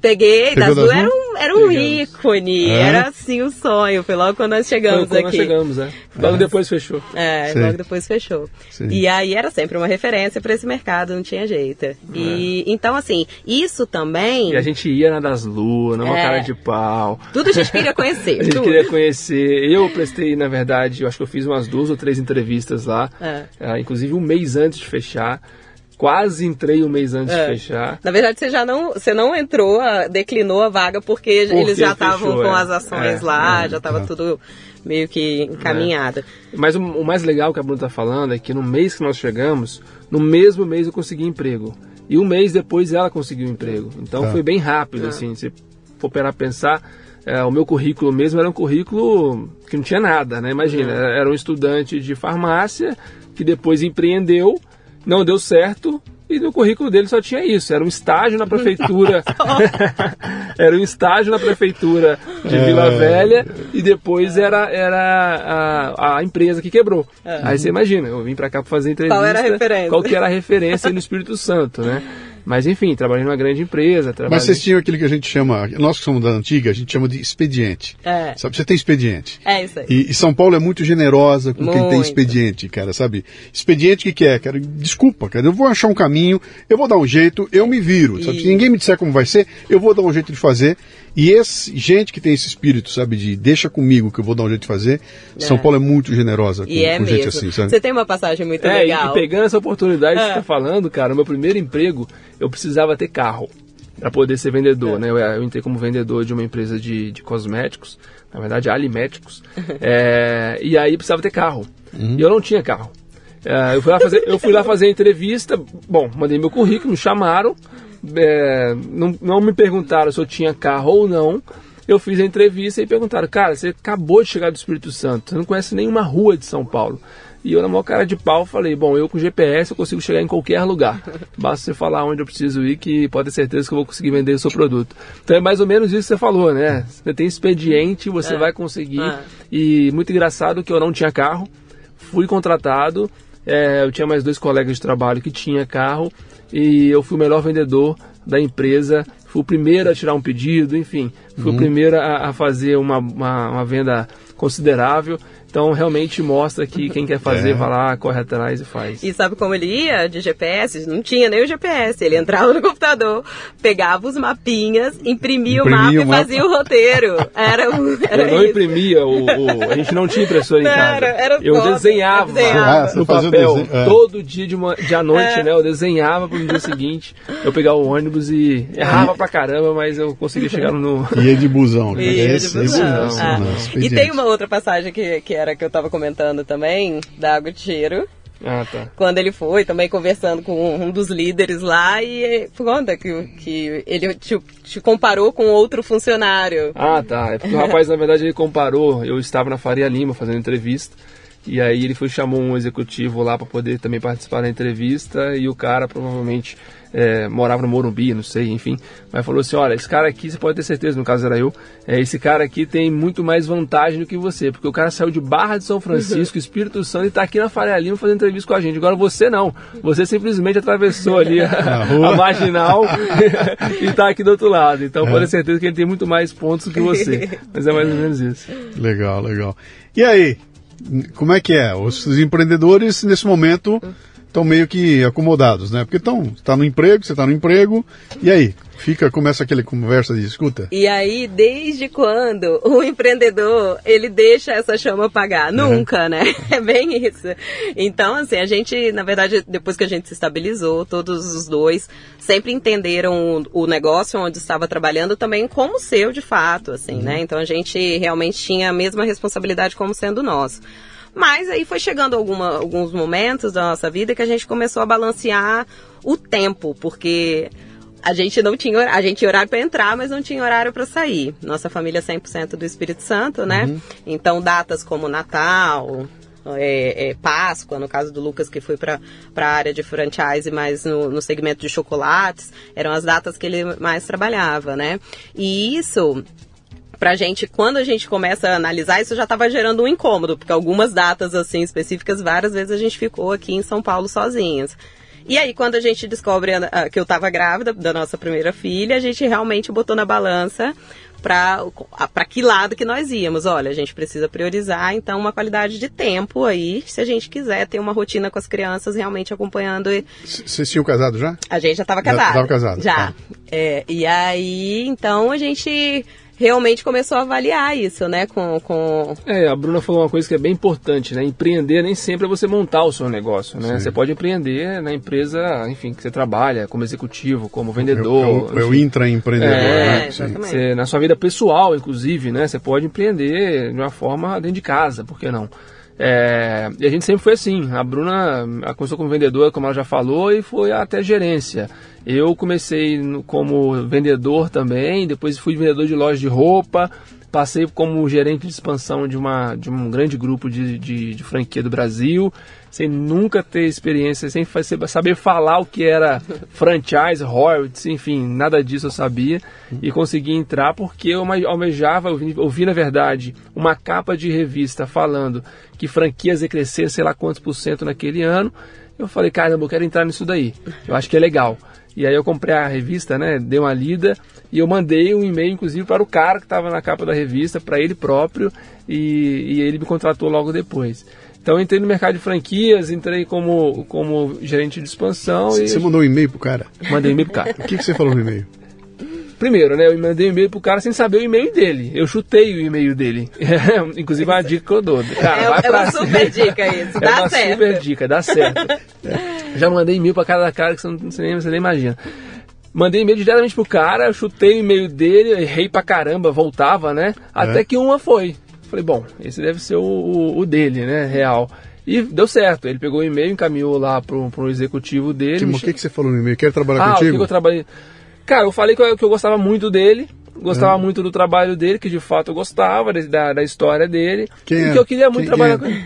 Peguei, Daslu era um ícone, era assim o sonho, foi logo quando nós chegamos aqui. Logo depois fechou. Logo depois fechou. Sim. E aí era sempre uma referência para esse mercado, não tinha jeito. E então assim, isso também... E a gente ia na Daslu, numa cara de pau. Tudo a gente queria conhecer. A gente queria conhecer. Eu prestei, na verdade, eu acho que eu fiz umas 2 ou 3 entrevistas lá, inclusive um mês antes de fechar. Quase entrei um mês antes de fechar. Na verdade, você não entrou, declinou a vaga, porque eles já estavam com as ações lá, já estava tudo meio que encaminhado. Mas o mais legal que a Bruna está falando é que no mês que nós chegamos, no mesmo mês eu consegui emprego. E um mês depois ela conseguiu emprego. Então foi bem rápido, assim, se for pensar... o meu currículo mesmo era um currículo que não tinha nada, né? Imagina, era um estudante de farmácia que depois empreendeu, não deu certo, e no currículo dele só tinha isso. Era um estágio na prefeitura. Era um estágio na prefeitura de Vila Velha e depois era a empresa que quebrou. Aí você imagina, eu vim pra cá pra fazer entrevista. Qual era a referência? Qual que era a referência no Espírito Santo, né? Mas enfim, trabalhei numa grande empresa. Mas vocês tinham aquilo que a gente chama, nós que somos da antiga, a gente chama de expediente. Sabe, você tem expediente. Isso aí. E São Paulo é muito generosa com quem tem expediente, cara, sabe? Expediente que é, cara, desculpa, cara, eu vou achar um caminho, eu vou dar um jeito, eu me viro, sabe? Se ninguém me disser como vai ser, eu vou dar um jeito de fazer. E gente que tem esse espírito, sabe, de deixa comigo que eu vou dar um jeito de fazer, São Paulo é muito generosa com gente assim, sabe? Você tem uma passagem muito legal. E pegando essa oportunidade que você tá falando, cara, o meu primeiro emprego, eu precisava ter carro para poder ser vendedor, né? Eu entrei como vendedor de uma empresa de cosméticos, na verdade aliméticos, e aí precisava ter carro. E eu não tinha carro. Eu fui lá fazer a entrevista, bom, mandei meu currículo, me chamaram, não me perguntaram se eu tinha carro ou não, eu fiz a entrevista e perguntaram, cara, você acabou de chegar do Espírito Santo, você não conhece nenhuma rua de São Paulo. E eu, na maior cara de pau, falei, bom, eu com GPS eu consigo chegar em qualquer lugar. Basta você falar onde eu preciso ir, que pode ter certeza que eu vou conseguir vender o seu produto. Então é mais ou menos isso que você falou, né? Você tem expediente, você vai conseguir. E muito engraçado que eu não tinha carro, fui contratado, eu tinha mais dois colegas de trabalho que tinha carro, e eu fui o melhor vendedor da empresa, fui o primeiro a tirar um pedido, enfim, fui o primeiro a fazer uma venda considerável. Então, realmente mostra que quem quer fazer, vai lá, corre atrás e faz. E sabe como ele ia de GPS? Não tinha nem o GPS. Ele entrava no computador, pegava os mapinhas, imprimia o mapa e fazia o roteiro. Eu não imprimia. A gente não tinha impressora em casa. Eu desenhava no papel. Todo dia de à noite, né? Eu desenhava para o dia seguinte. Eu pegava o ônibus e errava pra caramba, mas eu conseguia chegar no... Ia de busão. E tem uma outra passagem que era que eu tava comentando também, da Água de Cheiro. Ah, tá. Quando ele foi, também conversando com um dos líderes lá, e conta que ele te comparou com outro funcionário. Ah, tá. É porque o rapaz, na verdade, ele comparou. Eu estava na Faria Lima fazendo entrevista, e aí ele chamou um executivo lá para poder também participar da entrevista, e o cara provavelmente morava no Morumbi, não sei, enfim, mas falou assim, olha, esse cara aqui, você pode ter certeza, no caso era eu, esse cara aqui tem muito mais vantagem do que você, porque o cara saiu de Barra de São Francisco, Espírito Santo, e está aqui na Faria Lima fazendo entrevista com a gente. Agora você não, você simplesmente atravessou ali a marginal e está aqui do outro lado, então pode ter certeza que ele tem muito mais pontos do que você, mas é mais ou menos isso. Legal, legal. E aí? Como é que é? Os empreendedores, nesse momento, estão meio que acomodados, né? Porque está no emprego, você está no emprego, e aí? Começa aquela conversa de escuta. E aí, desde quando o empreendedor, ele deixa essa chama apagar? Nunca, né? É bem isso. Então, assim, a gente, na verdade, depois que a gente se estabilizou, todos os dois sempre entenderam o negócio onde estava trabalhando também como seu, de fato, assim, né? Então, a gente realmente tinha a mesma responsabilidade como sendo nosso. Mas aí foi chegando alguns momentos da nossa vida que a gente começou a balancear o tempo, porque... A gente tinha horário para entrar, mas não tinha horário para sair. Nossa família é 100% do Espírito Santo, né? Uhum. Então, datas como Natal, Páscoa, no caso do Lucas, que foi para a área de franchise, mas no segmento de chocolates, eram as datas que ele mais trabalhava, né? E isso... Pra gente, quando a gente começa a analisar, isso já estava gerando um incômodo, porque algumas datas assim específicas, várias vezes a gente ficou aqui em São Paulo sozinhas. E aí, quando a gente descobre que eu estava grávida da nossa primeira filha, a gente realmente botou na balança para que lado que nós íamos. Olha, a gente precisa priorizar, então, uma qualidade de tempo aí, se a gente quiser ter uma rotina com as crianças, realmente acompanhando. Vocês tinham casado já? A gente já estava casado. Já estava casado. Já. Ah. E aí, então, a gente... Realmente começou a avaliar isso, né? A Bruna falou uma coisa que é bem importante, né? Empreender nem sempre é você montar o seu negócio, né? Sim. Você pode empreender na empresa, enfim, que você trabalha, como executivo, como vendedor. Eu intraempreendedor, né? Exatamente. Você, na sua vida pessoal, inclusive, né? Você pode empreender de uma forma dentro de casa, por que não? E a gente sempre foi assim. A Bruna começou como vendedora, como ela já falou, e foi até gerência. Eu comecei como vendedor também, depois fui vendedor de loja de roupa, passei como gerente de expansão de um grande grupo de franquia do Brasil, sem nunca ter experiência, sem saber falar o que era franchise, royalties, enfim, nada disso eu sabia, e consegui entrar porque eu almejava, ouvi na verdade uma capa de revista falando que franquias ia crescer sei lá quantos por cento naquele ano. Eu falei, caramba, eu quero entrar nisso daí, eu acho que é legal. E aí eu comprei a revista, né, dei uma lida, e eu mandei um e-mail, inclusive, para o cara que estava na capa da revista, para ele próprio, e ele me contratou logo depois. Então eu entrei no mercado de franquias, entrei como gerente de expansão. Você mandou um e-mail pro cara? Mandei um e-mail pro cara. O que você falou no e-mail? Primeiro, né, eu mandei um e-mail pro cara sem saber o e-mail dele. Eu chutei o e-mail dele. Inclusive é uma dica que eu dou. Cara, uma super dica isso, dá uma certo. Super dica, dá certo. Já mandei e-mail pra cara da cara que você nem imagina. Mandei e-mail diretamente pro cara, eu chutei o e-mail dele, errei pra caramba, voltava, né? Até que uma foi. Falei, bom, esse deve ser o dele, né, real. E deu certo, ele pegou o e-mail, encaminhou lá pro executivo dele. O que você falou no e-mail? Quer trabalhar contigo? O que eu trabalhei... Cara, eu falei que eu gostava muito dele, Gostava muito do trabalho dele, que de fato eu gostava da história dele. Que eu queria muito trabalhar com ele.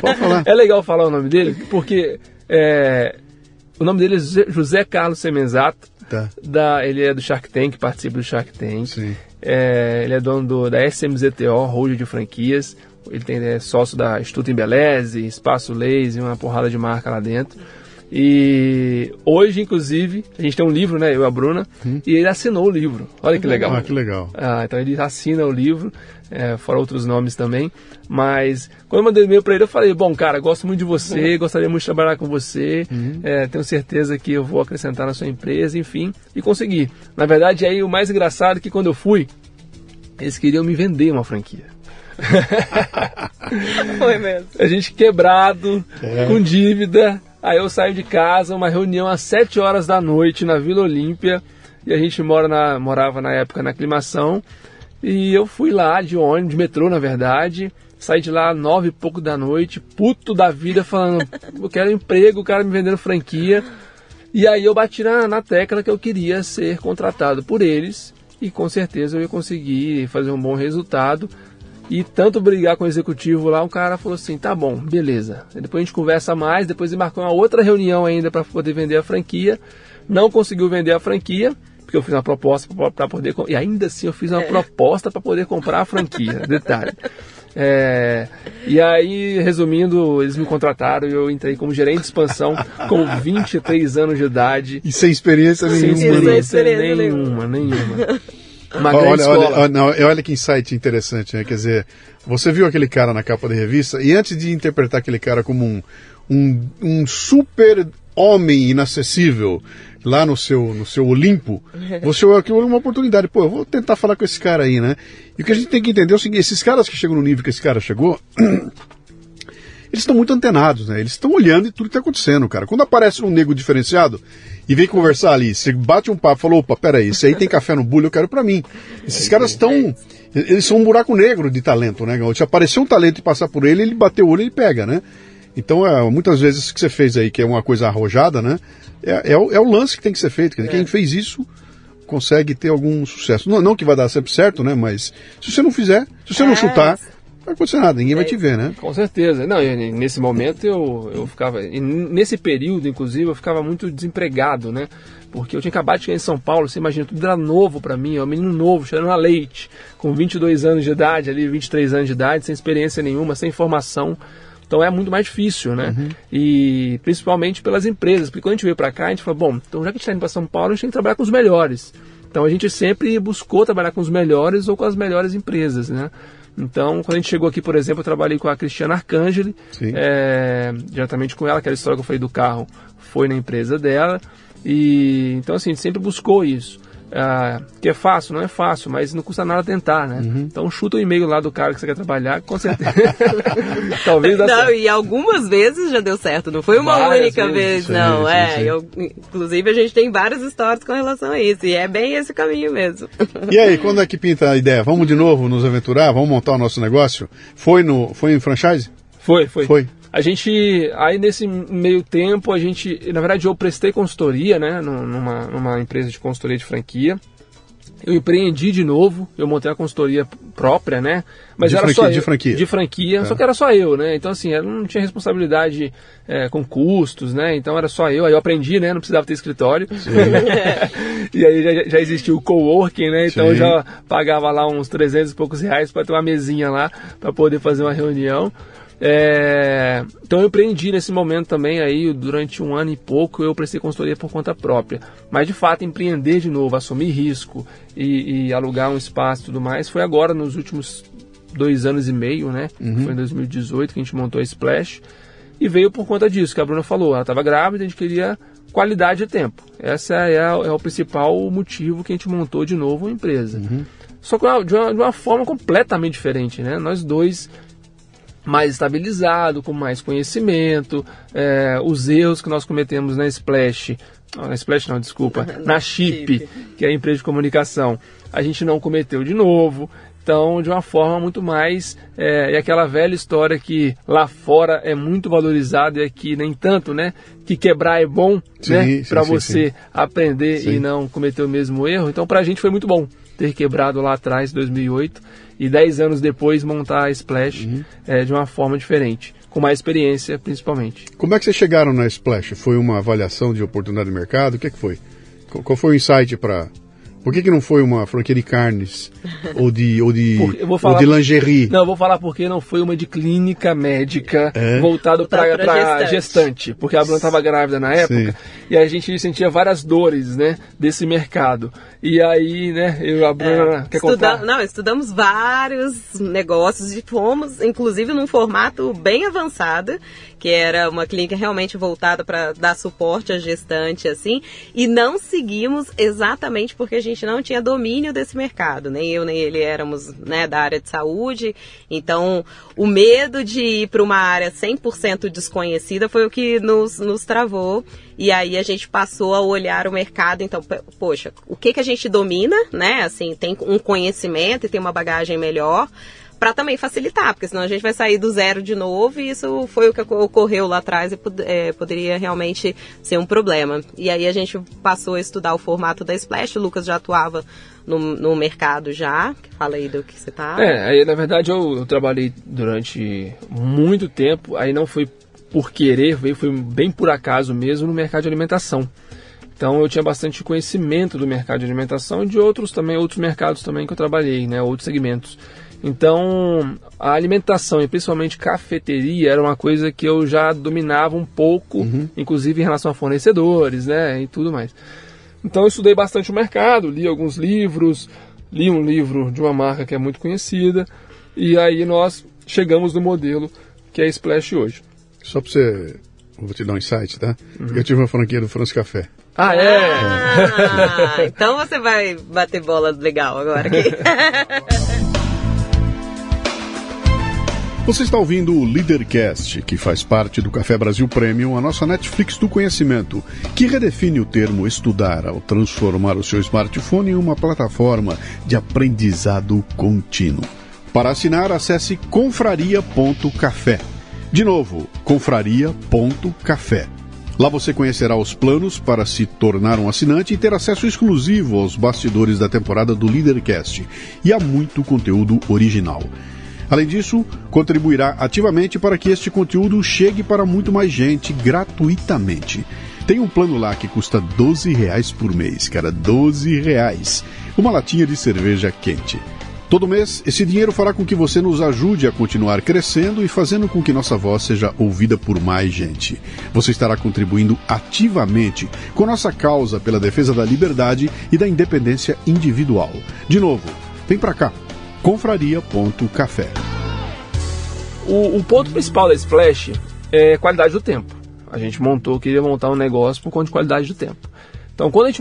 Pode falar. É legal falar o nome dele, porque o nome dele é José Carlos Semenzato. Tá. Ele é do Shark Tank, participa do Shark Tank. Ele é dono da SMZTO, holding de franquias. Ele é sócio da Instituto Embeleze, Espaço Laser, uma porrada de marca lá dentro. E hoje, inclusive, a gente tem um livro, né? Eu e a Bruna, e ele assinou o livro. Olha que legal. Ah, que legal. Ah, então ele assina o livro, fora outros nomes também. Mas quando eu mandei e-mail para ele, eu falei: bom, cara, gosto muito de você, gostaria muito de trabalhar com você, tenho certeza que eu vou acrescentar na sua empresa, enfim. E consegui. Na verdade, aí o mais engraçado é que quando eu fui, eles queriam me vender uma franquia. Foi mesmo. A gente quebrado, com dívida. Aí eu saio de casa, uma reunião às 7 horas da noite na Vila Olímpia, e a gente morava na época na Aclimação, e eu fui lá de ônibus, de metrô na verdade, saí de lá 9 e pouco da noite, puto da vida, falando, eu quero emprego, o cara me vendendo franquia, e aí eu bati na tecla que eu queria ser contratado por eles, e com certeza eu ia conseguir fazer um bom resultado. E tanto brigar com o executivo lá, o cara falou assim, tá bom, beleza. Depois a gente conversa mais, depois ele marcou uma outra reunião ainda para poder vender a franquia. Não conseguiu vender a franquia, porque eu fiz uma proposta para poder... E ainda assim eu fiz uma proposta para poder comprar a franquia, detalhe. E aí, resumindo, eles me contrataram e eu entrei como gerente de expansão com 23 anos de idade. E sem experiência nenhuma. Sem experiência nenhuma. Olha que insight interessante, né? Quer dizer, você viu aquele cara na capa da revista e antes de interpretar aquele cara como um super homem inacessível lá no seu Olimpo, você olha aquilo uma oportunidade. Pô, eu vou tentar falar com esse cara aí, né? E o que a gente tem que entender é o seguinte, esses caras que chegam no nível que esse cara chegou... Eles estão muito antenados, né? Eles estão olhando e tudo que está acontecendo, cara. Quando aparece um nego diferenciado e vem conversar ali, você bate um papo e fala, opa, peraí, esse aí tem café no bule, eu quero pra mim. Esses caras estão... Eles são um buraco negro de talento, né? Se aparecer um talento e passar por ele, ele bateu o olho e ele pega, né? Então, muitas vezes isso que você fez aí, que é uma coisa arrojada, né? É o lance que tem que ser feito. Quer dizer, quem fez isso consegue ter algum sucesso. Não que vai dar sempre certo, né? Mas se você não fizer, se você não chutar... Não vai acontecer nada, ninguém vai te ver, né? Com certeza. Não, nesse momento eu ficava... Nesse período, inclusive, eu ficava muito desempregado, né? Porque eu tinha acabado de chegar em São Paulo, você imagina, tudo era novo pra mim, eu era um menino novo, cheirando a leite, com 22 anos de idade, ali 23 anos de idade, sem experiência nenhuma, sem formação. Então é muito mais difícil, né? Uhum. E principalmente pelas empresas, porque quando a gente veio pra cá, a gente falou, bom, então já que a gente tá indo pra São Paulo, a gente tem que trabalhar com os melhores. Então a gente sempre buscou trabalhar com os melhores ou com as melhores empresas, né? Então, quando a gente chegou aqui, por exemplo, eu trabalhei com a Cristiana Arcangeli, diretamente com ela, aquela história que eu falei do carro foi na empresa dela. E então, assim, a gente sempre buscou isso. Que é fácil? Não é fácil, mas não custa nada tentar, né? Uhum. Então chuta o e-mail lá do cara que você quer trabalhar, com certeza. Talvez dá certo. E algumas vezes já deu certo, não foi uma única vez, não. Inclusive a gente tem várias histórias com relação a isso, e é bem esse caminho mesmo. E aí, quando é que pinta a ideia? Vamos de novo nos aventurar? Vamos montar o nosso negócio? Foi em franchise? Foi. A gente, aí nesse meio tempo, a gente, na verdade eu prestei consultoria, né, numa empresa de consultoria de franquia, eu empreendi de novo, eu montei a consultoria própria, né, mas era só eu, de franquia, só que era só eu, né, então assim, eu não tinha responsabilidade com custos, né, então era só eu, aí eu aprendi, né, não precisava ter escritório, e aí já existia o coworking, né, então eu já pagava lá uns 300 e poucos reais para ter uma mesinha lá, para poder fazer uma reunião. Então eu empreendi nesse momento também, aí durante 1 ano e pouco eu prestei consultoria por conta própria, mas de fato empreender de novo, assumir risco e alugar um espaço e tudo mais foi agora nos últimos 2 anos e meio, né? Foi em 2018 que a gente montou a Splash e veio por conta disso, que a Bruna falou, ela estava grávida, a gente queria qualidade de tempo, esse é o principal motivo que a gente montou de novo uma empresa, só que de uma forma completamente diferente, né? Nós dois mais estabilizado, com mais conhecimento, os erros que nós cometemos na Chip, que é a empresa de comunicação, a gente não cometeu de novo, então de uma forma muito mais, aquela velha história que lá fora é muito valorizada e aqui nem tanto, né? Que quebrar é bom, né? Para você aprender e não cometer o mesmo erro, então para a gente foi muito bom. ter quebrado lá atrás, em 2008, e 10 anos depois montar a Splash de uma forma diferente, com mais experiência, principalmente. Como é que vocês chegaram na Splash? Foi uma avaliação de oportunidade de mercado? O que é que foi? Qual foi o insight para... Por que não foi uma franquia de carnes ou de lingerie? Não, eu vou falar porque não foi uma de clínica médica voltada para gestante. Porque a Bruna estava grávida na época. Sim. E a gente sentia várias dores, né, desse mercado. E aí, né, eu e a Bruna... Estudamos vários negócios e fomos, inclusive, num formato bem avançado, que era uma clínica realmente voltada para dar suporte à gestante, assim, e não seguimos exatamente porque a gente não tinha domínio desse mercado, nem eu, nem ele éramos, né, da área de saúde, então o medo de ir para uma área 100% desconhecida foi o que nos travou, e aí a gente passou a olhar o mercado, então, poxa, o que a gente domina, né, assim, tem um conhecimento e tem uma bagagem melhor, para também facilitar, porque senão a gente vai sair do zero de novo e isso foi o que ocorreu lá atrás e poderia realmente ser um problema. E aí a gente passou a estudar o formato da Splash, o Lucas já atuava no mercado já, fala aí do que você tá... Aí, na verdade eu trabalhei durante muito tempo, aí não foi por querer, foi bem por acaso mesmo no mercado de alimentação. Então eu tinha bastante conhecimento do mercado de alimentação e de outros mercados também que eu trabalhei, né, outros segmentos. Então, a alimentação e principalmente cafeteria era uma coisa que eu já dominava um pouco, inclusive em relação a fornecedores, né, e tudo mais. Então eu estudei bastante o mercado, li alguns livros, li um livro de uma marca que é muito conhecida, e aí nós chegamos no modelo que é a Splash hoje. Só para você... Vou te dar um insight, tá? Eu tive uma franquia do Fran's Café. Ah, é? Então você vai bater bola legal agora aqui. Você está ouvindo o LiderCast, que faz parte do Café Brasil Premium, a nossa Netflix do conhecimento, que redefine o termo estudar ao transformar o seu smartphone em uma plataforma de aprendizado contínuo. Para assinar, acesse confraria.café. De novo, confraria.café. Lá você conhecerá os planos para se tornar um assinante e ter acesso exclusivo aos bastidores da temporada do LiderCast e a muito conteúdo original. Além disso, contribuirá ativamente para que este conteúdo chegue para muito mais gente gratuitamente. Tem um plano lá que custa R$12 por mês, cara, R$12. Uma latinha de cerveja quente. Todo mês, esse dinheiro fará com que você nos ajude a continuar crescendo e fazendo com que nossa voz seja ouvida por mais gente. Você estará contribuindo ativamente com nossa causa pela defesa da liberdade e da independência individual. De novo, vem pra cá. Confraria.café. O ponto principal da Splash é qualidade do tempo. A gente queria montar um negócio por conta de qualidade do tempo. Então, quando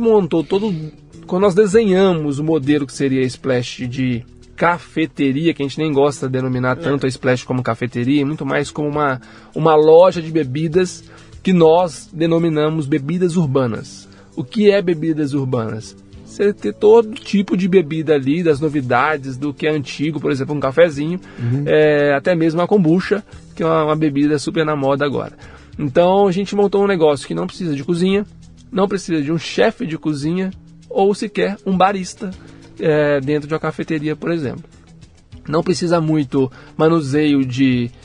nós desenhamos o modelo que seria a Splash de cafeteria, que a gente nem gosta de denominar tanto a Splash como cafeteria, muito mais como uma loja de bebidas que nós denominamos bebidas urbanas. O que é bebidas urbanas? Você ter todo tipo de bebida ali, das novidades, do que é antigo, por exemplo, um cafezinho, até mesmo a kombucha, que é uma bebida super na moda agora. Então a gente montou um negócio que não precisa de cozinha, não precisa de um chefe de cozinha ou sequer um barista dentro de uma cafeteria, por exemplo. Não precisa muito manuseio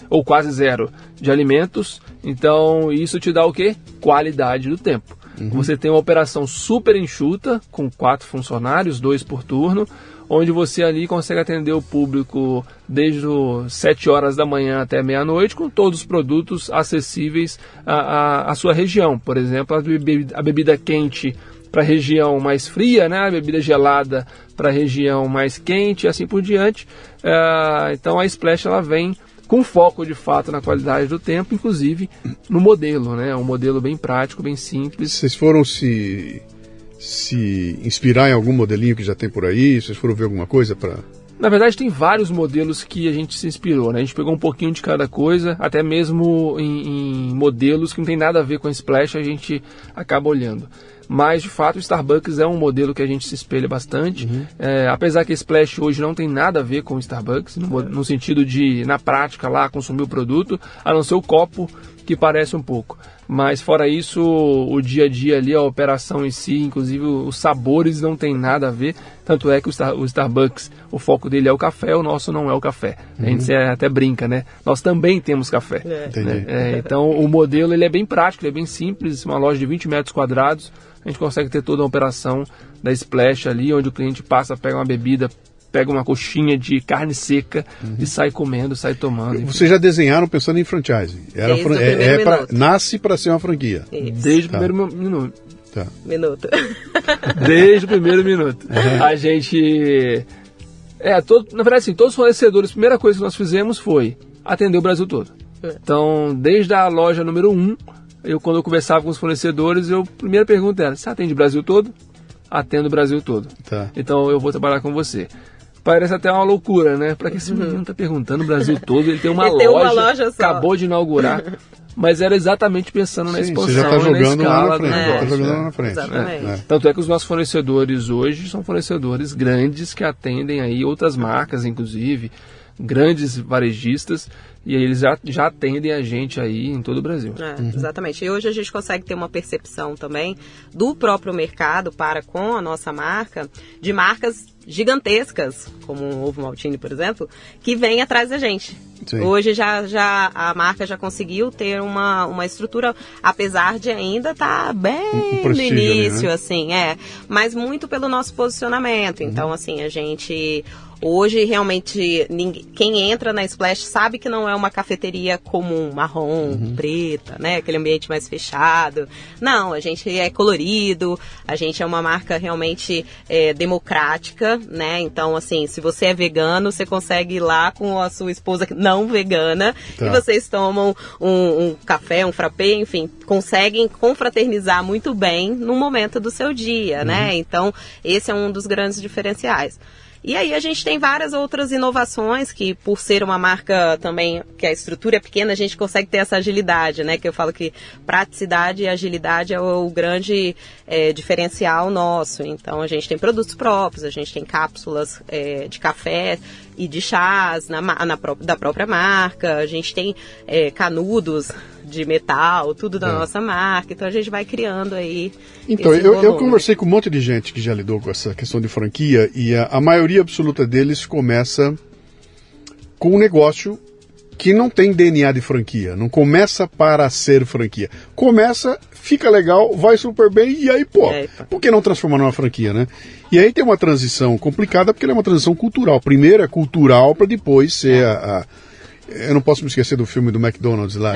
ou quase zero, de alimentos. Então isso te dá o quê? Qualidade do tempo. Você tem uma operação super enxuta, com 4 funcionários, 2 por turno, onde você ali consegue atender o público desde 7 horas da manhã até meia-noite, com todos os produtos acessíveis à sua região. Por exemplo, a bebida quente para a região mais fria, né? A bebida gelada para a região mais quente e assim por diante. Então a Splash ela vem com foco, de fato, na qualidade do tempo, inclusive no modelo, né? Um modelo bem prático, bem simples. Vocês foram se inspirar em algum modelinho que já tem por aí? Vocês foram ver alguma coisa para... Na verdade, tem vários modelos que a gente se inspirou, né? A gente pegou um pouquinho de cada coisa, até mesmo em modelos que não tem nada a ver com a Splash, a gente acaba olhando. Mas, de fato, o Starbucks é um modelo que a gente se espelha bastante. Apesar que a Splash hoje não tem nada a ver com o Starbucks, no sentido de, na prática, lá, consumir o produto, a não ser o copo que parece um pouco. Mas fora isso, o dia a dia ali, a operação em si, inclusive os sabores não tem nada a ver. Tanto é que o Starbucks, o foco dele é o café, o nosso não é o café. A gente até brinca, né? Nós também temos café. Né? Então o modelo ele é bem prático, ele é bem simples, uma loja de 20 metros quadrados. A gente consegue ter toda a operação da Splash ali, onde o cliente passa, pega uma bebida, pega uma coxinha de carne seca e sai comendo, sai tomando. Enfim. Vocês já desenharam pensando em franchising? Nasce para ser uma franquia. Isso. Desde o primeiro minuto. Desde o primeiro minuto. A gente... na verdade, assim, todos os fornecedores, a primeira coisa que nós fizemos foi atender o Brasil todo. Então, desde a loja número 1... quando eu conversava com os fornecedores, a primeira pergunta era: você atende o Brasil todo? Atendo o Brasil todo. Tá. Então eu vou trabalhar com você. Parece até uma loucura, né? Para que esse menino está perguntando o Brasil todo? Ele tem uma, loja só. Acabou de inaugurar. Mas era exatamente pensando na expansão, na escala do negócio. Tanto é que os nossos fornecedores hoje são fornecedores grandes que atendem aí outras marcas, inclusive, grandes varejistas. E eles já atendem a gente aí em todo o Brasil. Exatamente. E hoje a gente consegue ter uma percepção também do próprio mercado para com a nossa marca, de marcas gigantescas, como o Ovo Maltine, por exemplo, que vem atrás da gente. Sim. Hoje já a marca já conseguiu ter uma estrutura, apesar de ainda estar bem no início, ali, né? Mas muito pelo nosso posicionamento. Então, a gente... Hoje, realmente, quem entra na Splash sabe que não é uma cafeteria comum, marrom, preta, né? Aquele ambiente mais fechado. Não, a gente é colorido, a gente é uma marca realmente democrática, né? Então, se você é vegano, você consegue ir lá com a sua esposa não vegana e vocês tomam um café, um frappé, enfim, conseguem confraternizar muito bem no momento do seu dia, né? Então, esse é um dos grandes diferenciais. E aí a gente tem várias outras inovações que, por ser uma marca também, que a estrutura é pequena, a gente consegue ter essa agilidade, né? Que eu falo que praticidade e agilidade é o grande diferencial nosso. Então, a gente tem produtos próprios, a gente tem cápsulas de café e de chás da própria marca, a gente tem canudos de metal, tudo da nossa marca, então a gente vai criando aí. Então, eu conversei com um monte de gente que já lidou com essa questão de franquia e a maioria absoluta deles começa com um negócio que não tem DNA de franquia, não começa para ser franquia. Começa, fica legal, vai super bem e aí, por que não transformar numa franquia, né? E aí tem uma transição complicada porque ela é uma transição cultural. Primeiro é cultural para depois ser Eu não posso me esquecer do filme do McDonald's lá.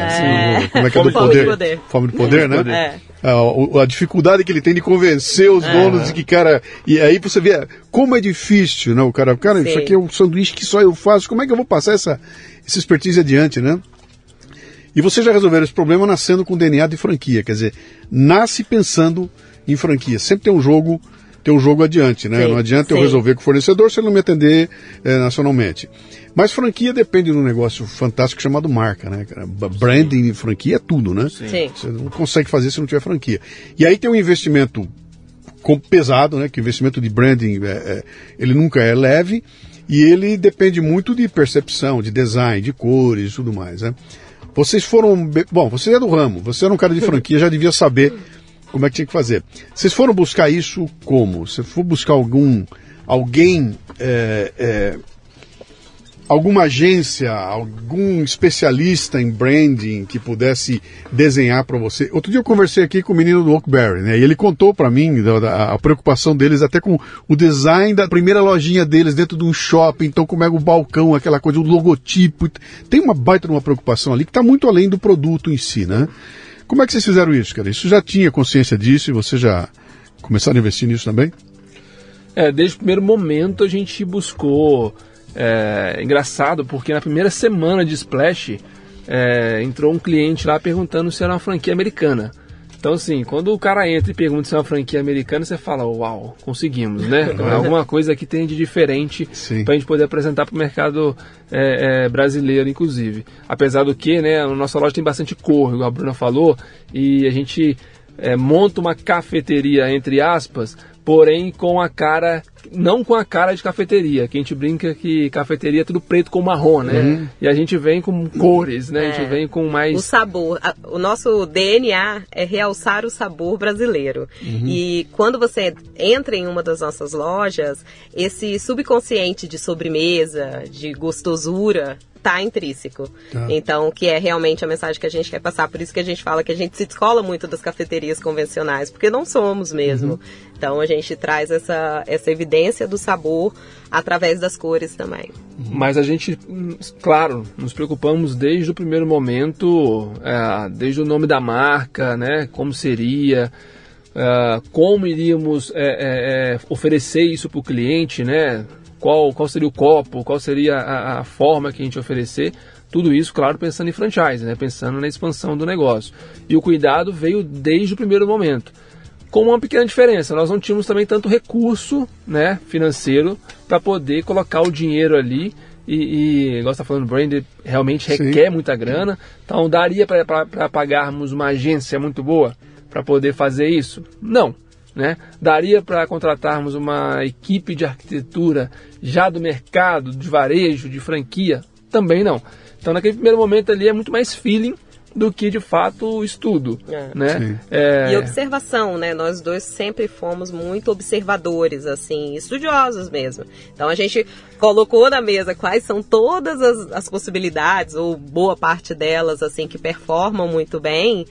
Como é que é? Do poder. Fome de poder, né? A dificuldade que ele tem de convencer os donos de que, cara... E aí você vê como é difícil, né? O cara, isso aqui é um sanduíche que só eu faço. Como é que eu vou passar essa expertise adiante, né? E você já resolveram esse problema nascendo com DNA de franquia. Quer dizer, nasce pensando em franquia. Sempre tem um jogo... ter um jogo adiante, né? Sim, não adianta eu resolver com o fornecedor se ele não me atender nacionalmente. Mas franquia depende de um negócio fantástico chamado marca, né? Branding e franquia é tudo, né? Sim. Você não consegue fazer se não tiver franquia. E aí tem um investimento pesado, né? Que o investimento de branding, ele nunca é leve e ele depende muito de percepção, de design, de cores e tudo mais, né? Vocês foram... Bom, você é do ramo, você era um cara de franquia, já devia saber... Como é que tinha que fazer? Vocês foram buscar isso como? Você for buscar alguma agência, algum especialista em branding que pudesse desenhar para você? Outro dia eu conversei aqui com o menino do Oakberry, né? E ele contou para mim a preocupação deles até com o design da primeira lojinha deles dentro de um shopping. Então, como é o balcão, aquela coisa, o logotipo. Tem uma baita de uma preocupação ali que está muito além do produto em si, né? Como é que vocês fizeram isso, cara? Isso já tinha consciência disso e vocês já começaram a investir nisso também? Desde o primeiro momento a gente buscou... engraçado, porque na primeira semana de Splash, entrou um cliente lá perguntando se era uma franquia americana. Então, assim, quando o cara entra e pergunta se é uma franquia americana, você fala, uau, conseguimos, né? Alguma coisa que tem de diferente para a gente poder apresentar para o mercado brasileiro, inclusive. Apesar do que, né, a nossa loja tem bastante cor, igual a Bruna falou, e a gente monta uma cafeteria, entre aspas, porém com a cara não com a cara de cafeteria, que a gente brinca que cafeteria é tudo preto com marrom, né? Uhum. E a gente vem com cores, né? É. A gente vem com mais... O sabor. O nosso DNA é realçar o sabor brasileiro. Uhum. E quando você entra em uma das nossas lojas, esse subconsciente de sobremesa, de gostosura... tá intrínseco. Tá. Então, que é realmente a mensagem que a gente quer passar. Por isso que a gente fala que a gente se descola muito das cafeterias convencionais, porque não somos mesmo. Uhum. Então, a gente traz essa evidência do sabor através das cores também. Mas a gente, claro, nos preocupamos desde o primeiro momento, desde o nome da marca, né? Como seria... como iríamos oferecer isso para o cliente, né? Qual seria o copo, qual seria a forma que a gente oferecer, tudo isso, claro, pensando em franchise, né? Pensando na expansão do negócio. E o cuidado veio desde o primeiro momento, com uma pequena diferença, nós não tínhamos também tanto recurso, né, financeiro para poder colocar o dinheiro ali e igual você está falando, brand realmente requer muita grana, então daria para pagarmos uma agência muito boa para poder fazer isso? Não. Né? Daria para contratarmos uma equipe de arquitetura já do mercado, de varejo, de franquia? Também não. Então, naquele primeiro momento ali é muito mais feeling do que, de fato, estudo. É. Né? É... E observação, né? Nós dois sempre fomos muito observadores, assim, estudiosos mesmo. Então, a gente colocou na mesa quais são todas as possibilidades, ou boa parte delas, assim, que performam muito bem,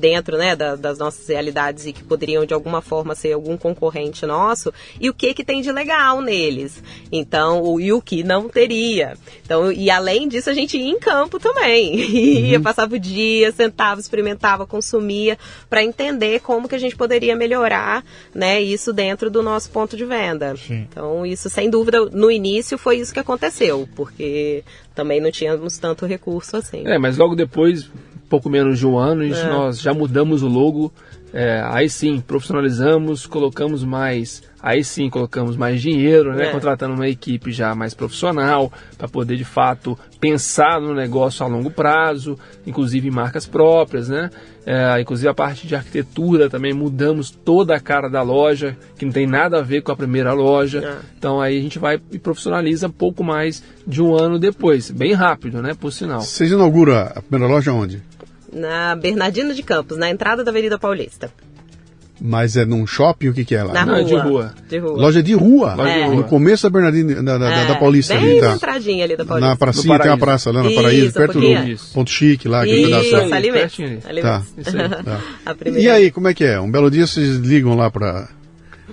dentro, né, das nossas realidades e que poderiam de alguma forma ser algum concorrente nosso, e o que tem de legal neles, então, e o que não teria. Então, e além disso, a gente ia em campo também, ia, passava o dia, sentava, experimentava, consumia, para entender como que a gente poderia melhorar, né, isso dentro do nosso ponto de venda. Sim. Então, isso, sem dúvida, no início foi isso que aconteceu, porque também não tínhamos tanto recurso assim. Mas logo depois... pouco menos de um ano, nós já mudamos o logo, aí sim profissionalizamos, colocamos mais dinheiro, né? Contratando uma equipe já mais profissional para poder de fato pensar no negócio a longo prazo, inclusive em marcas próprias, né? Inclusive a parte de arquitetura também, mudamos toda a cara da loja, que não tem nada a ver com a primeira loja. Então aí a gente vai e profissionaliza um pouco mais de um ano depois, bem rápido, né? Por sinal. Vocês inauguram a primeira loja onde? Na Bernardino de Campos, na entrada da Avenida Paulista. Mas é num shopping? O que é lá? Não, de rua. Loja de rua? Loja de rua. No começo da Bernardino, da Paulista. Bem ali, na entradinha ali da Paulista. Na pracinha, tem uma praça lá no Paraíso, perto do Ponto Chique lá. Isso, ali mesmo. Tá. E aí, como é que é? Um belo dia vocês ligam lá pra...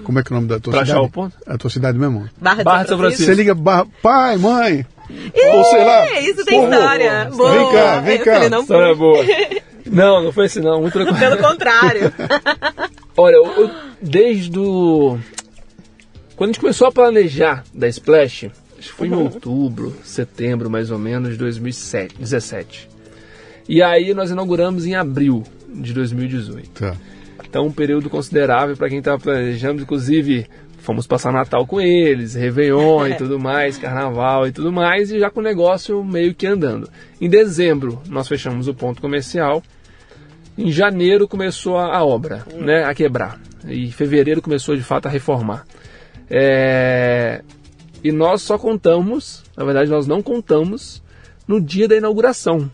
Como é que é o nome da tua cidade? Pra achar o ponto? A tua cidade mesmo? Barra de São Francisco. Você liga, pai, mãe... Ou sei lá... Isso tem história. Boa. Vem cá. História boa. Não foi assim não. Muito tranquilo. Pelo contrário. Olha, eu, desde o... Quando a gente começou a planejar da Splash, acho que foi em outubro, setembro mais ou menos, de 2017. E aí nós inauguramos em abril de 2018. Tá. Então um período considerável para quem estava planejando, inclusive fomos passar Natal com eles, Réveillon e tudo mais, Carnaval e tudo mais, e já com o negócio meio que andando. Em dezembro nós fechamos o ponto comercial. Em janeiro começou a obra, né, a quebrar. E em fevereiro começou, de fato, a reformar. E nós só contamos, na verdade, nós não contamos no dia da inauguração.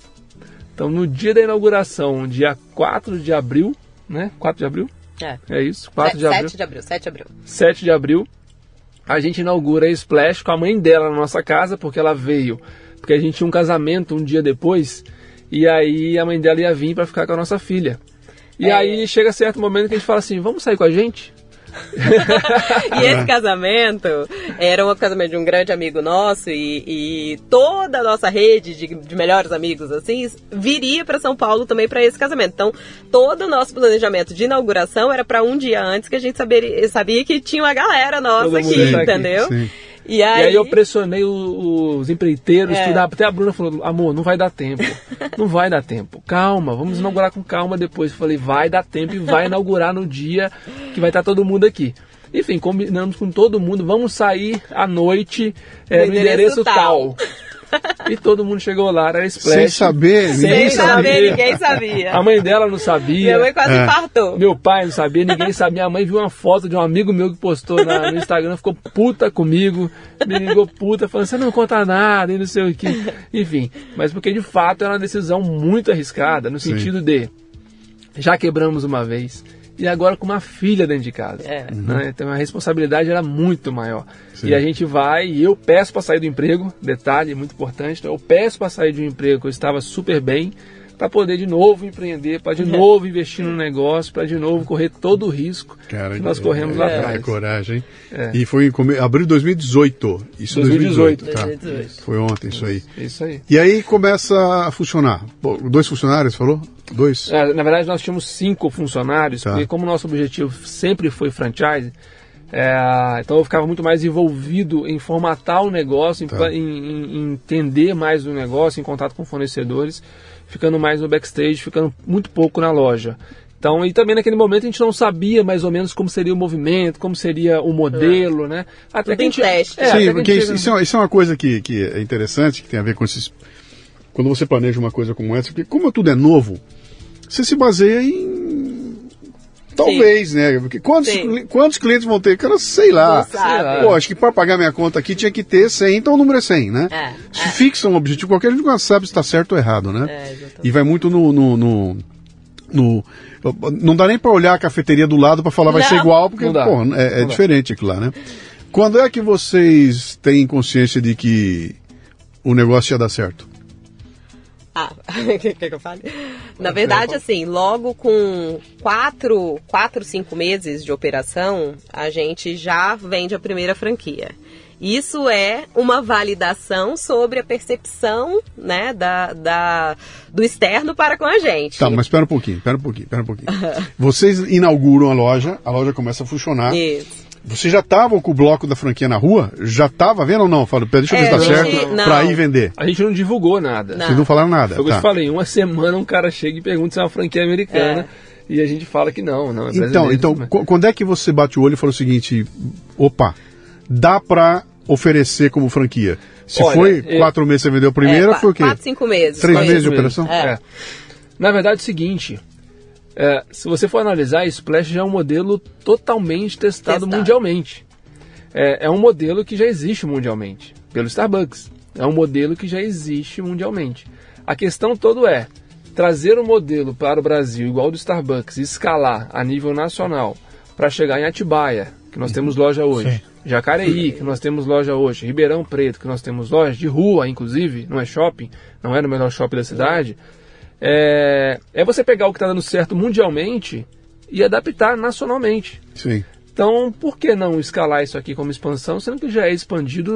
Então, no dia da inauguração, dia 4 de abril, né? 4 de abril? É isso, 7 de abril, a gente inaugura a Splash com a mãe dela na nossa casa, porque ela veio. Porque a gente tinha um casamento um dia depois... E aí a mãe dela ia vir para ficar com a nossa filha. E aí chega certo momento que a gente fala assim, vamos sair com a gente? E esse casamento era um casamento de um grande amigo nosso e toda a nossa rede de melhores amigos assim viria para São Paulo também para esse casamento. Então todo o nosso planejamento de inauguração era para um dia antes, que a gente sabia que tinha uma galera nossa aqui, entendeu? Sim. E aí eu pressionei os empreiteiros, tudo. Até a Bruna falou, amor, não vai dar tempo. Não vai dar tempo. Calma, vamos inaugurar com calma depois. Eu falei, vai dar tempo e vai inaugurar no dia que vai estar todo mundo aqui. Enfim, combinamos com todo mundo, vamos sair à noite no endereço tal. E todo mundo chegou lá, era Splash. Sem saber, ninguém sabia. A mãe dela não sabia. Minha mãe quase infartou. Meu pai não sabia, ninguém sabia. Minha mãe viu uma foto de um amigo meu que postou no Instagram, ficou puta comigo, me ligou puta, falando, você não conta nada e não sei o que. Enfim, mas porque de fato era uma decisão muito arriscada, no sentido de, já quebramos uma vez, e agora com uma filha dentro de casa. Né? Então a responsabilidade era muito maior. Sim. E a gente vai, e eu peço para sair do emprego, detalhe muito importante, então eu peço para sair de um emprego que eu estava super bem, para poder de novo empreender, para de novo investir no negócio, para de novo correr todo o risco que nós corremos lá atrás. Coragem. E foi em abril de 2018. Isso, 2018. 2018. Tá. Foi ontem, isso aí. E aí começa a funcionar. Pô, 2 funcionários, falou? 2? Na verdade, nós tínhamos 5 funcionários, porque como nosso objetivo sempre foi franchise, então eu ficava muito mais envolvido em formatar o negócio, em entender mais o negócio, em contato com fornecedores, ficando mais no backstage, ficando muito pouco na loja. Então, e também naquele momento a gente não sabia mais ou menos como seria o movimento, como seria o modelo, né? Até que a gente... Sim, porque isso é uma coisa que é interessante, que tem a ver com esses... Quando você planeja uma coisa como essa, porque como tudo é novo, você se baseia em... Talvez, né? Porque quantos clientes vão ter? Cara, sei lá. Pô, acho que para pagar minha conta aqui tinha que ter 100, então o número é 100, né? Se fixa um objetivo qualquer, a gente nunca sabe se está certo ou errado, né? E vai muito no não dá nem para olhar a cafeteria do lado para falar vai ser igual, porque pô, é diferente aquilo lá, né? Quando é que vocês têm consciência de que o negócio ia dar certo? Quer que eu fale? Na verdade, assim, logo com 4, 5 meses de operação, a gente já vende a primeira franquia. Isso é uma validação sobre a percepção, né, do externo para com a gente. Tá, mas espera um pouquinho. Vocês inauguram a loja começa a funcionar. Isso. Vocês já estavam com o bloco da franquia na rua? Já estava vendo ou não? Fala, deixa eu ver se está certo para ir vender. A gente não divulgou nada. Vocês não falaram nada. Eu falei, uma semana um cara chega e pergunta se é uma franquia americana e a gente fala que não é brasileiro. Então, mas... quando é que você bate o olho e fala o seguinte, opa, dá para oferecer como franquia? Se olha, foi 4 meses você vendeu a primeira, foi o quê? 4, 5 meses. 3 meses de operação? Na verdade é o seguinte... se você for analisar, Splash já é um modelo totalmente testado. Mundialmente. É um modelo que já existe mundialmente, pelo Starbucks. É um modelo que já existe mundialmente. A questão toda é trazer um modelo para o Brasil igual ao do Starbucks, escalar a nível nacional, para chegar em Atibaia, que nós temos loja hoje, Jacareí, que nós temos loja hoje, Ribeirão Preto, que nós temos loja, de rua inclusive, não é shopping, não é no melhor shopping da cidade. É você pegar o que está dando certo mundialmente e adaptar nacionalmente. Sim. Então, por que não escalar isso aqui como expansão, sendo que já é expandido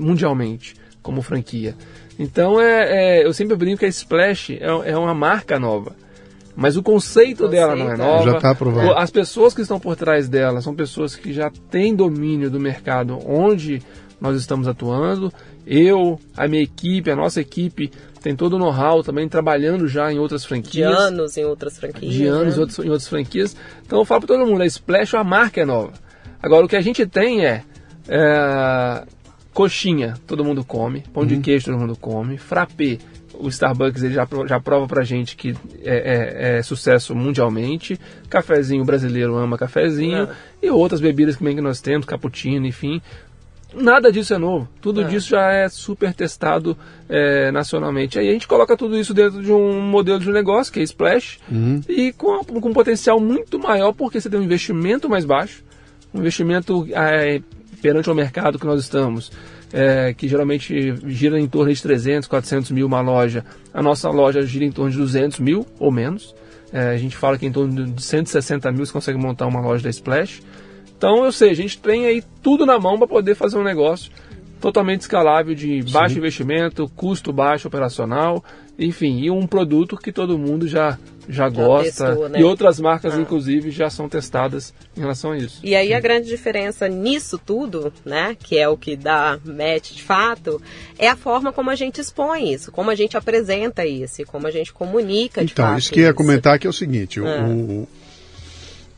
mundialmente, como franquia? Então, eu sempre brinco que a Splash é uma marca nova, mas o conceito dela não é nova. Já está aprovado. As pessoas que estão por trás dela são pessoas que já têm domínio do mercado onde nós estamos atuando. Eu, a minha equipe, a nossa equipe... Tem todo o know-how também, trabalhando já em outras franquias. De anos em outras franquias. Então eu falo para todo mundo, a Splash, a marca é nova. Agora, o que a gente tem é coxinha, todo mundo come. Pão de queijo, todo mundo come. Frappé, o Starbucks ele já prova para gente que é sucesso mundialmente. Cafezinho, o brasileiro ama cafezinho. E outras bebidas também que nós temos, cappuccino, enfim... Nada disso é novo, tudo disso já é super testado nacionalmente. Aí a gente coloca tudo isso dentro de um modelo de negócio, que é Splash, e com um potencial muito maior, porque você tem um investimento mais baixo, um investimento perante o mercado que nós estamos, que geralmente gira em torno de 300, 400 mil uma loja. A nossa loja gira em torno de 200 mil ou menos. A gente fala que em torno de 160 mil você consegue montar uma loja da Splash. Então, eu sei, a gente tem aí tudo na mão para poder fazer um negócio totalmente escalável, de baixo investimento, custo baixo operacional, enfim, e um produto que todo mundo já gosta, testou, né? E outras marcas, inclusive, já são testadas em relação a isso. E aí a grande diferença nisso tudo, né, que é o que dá match de fato, é a forma como a gente expõe isso, como a gente apresenta isso, como a gente comunica de fato. Então, isso que eu ia comentar aqui é o seguinte,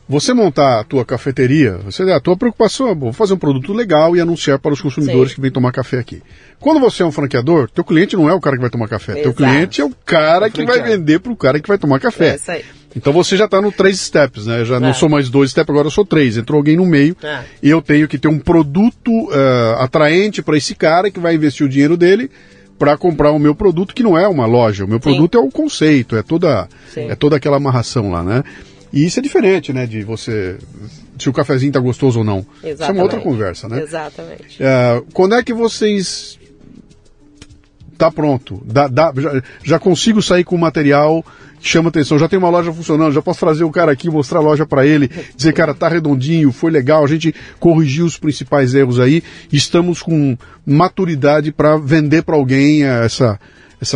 Você montar a tua cafeteria, a tua preocupação é, vou fazer um produto legal e anunciar para os consumidores, sim, que vêm tomar café aqui. Quando você é um franqueador, teu cliente não é o cara que vai tomar café. Exato. Teu cliente é o cara que vai vender para o cara que vai tomar café. É isso aí. Então você já está no 3 steps, né? Já não sou mais 2 steps, agora eu sou 3. Entrou alguém no meio e eu tenho que ter um produto atraente para esse cara que vai investir o dinheiro dele para comprar o meu produto, que não é uma loja. O meu produto, sim, é o conceito, é toda aquela amarração lá, né? E isso é diferente, né, de você... se o cafezinho tá gostoso ou não. Exatamente. Isso é uma outra conversa, né? Exatamente. Quando é que vocês... tá pronto, já consigo sair com o material que chama atenção, já tem uma loja funcionando, já posso trazer o cara aqui, mostrar a loja para ele, dizer, cara, tá redondinho, foi legal, a gente corrigiu os principais erros aí, estamos com maturidade para vender para alguém essa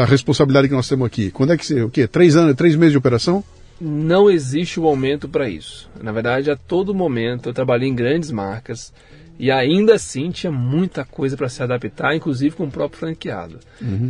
responsabilidade que nós temos aqui. Quando é que você... o quê? 3 meses de operação? Não existe um aumento para isso. Na verdade, a todo momento eu trabalhei em grandes marcas e ainda assim tinha muita coisa para se adaptar, inclusive com o próprio franqueado. Uhum.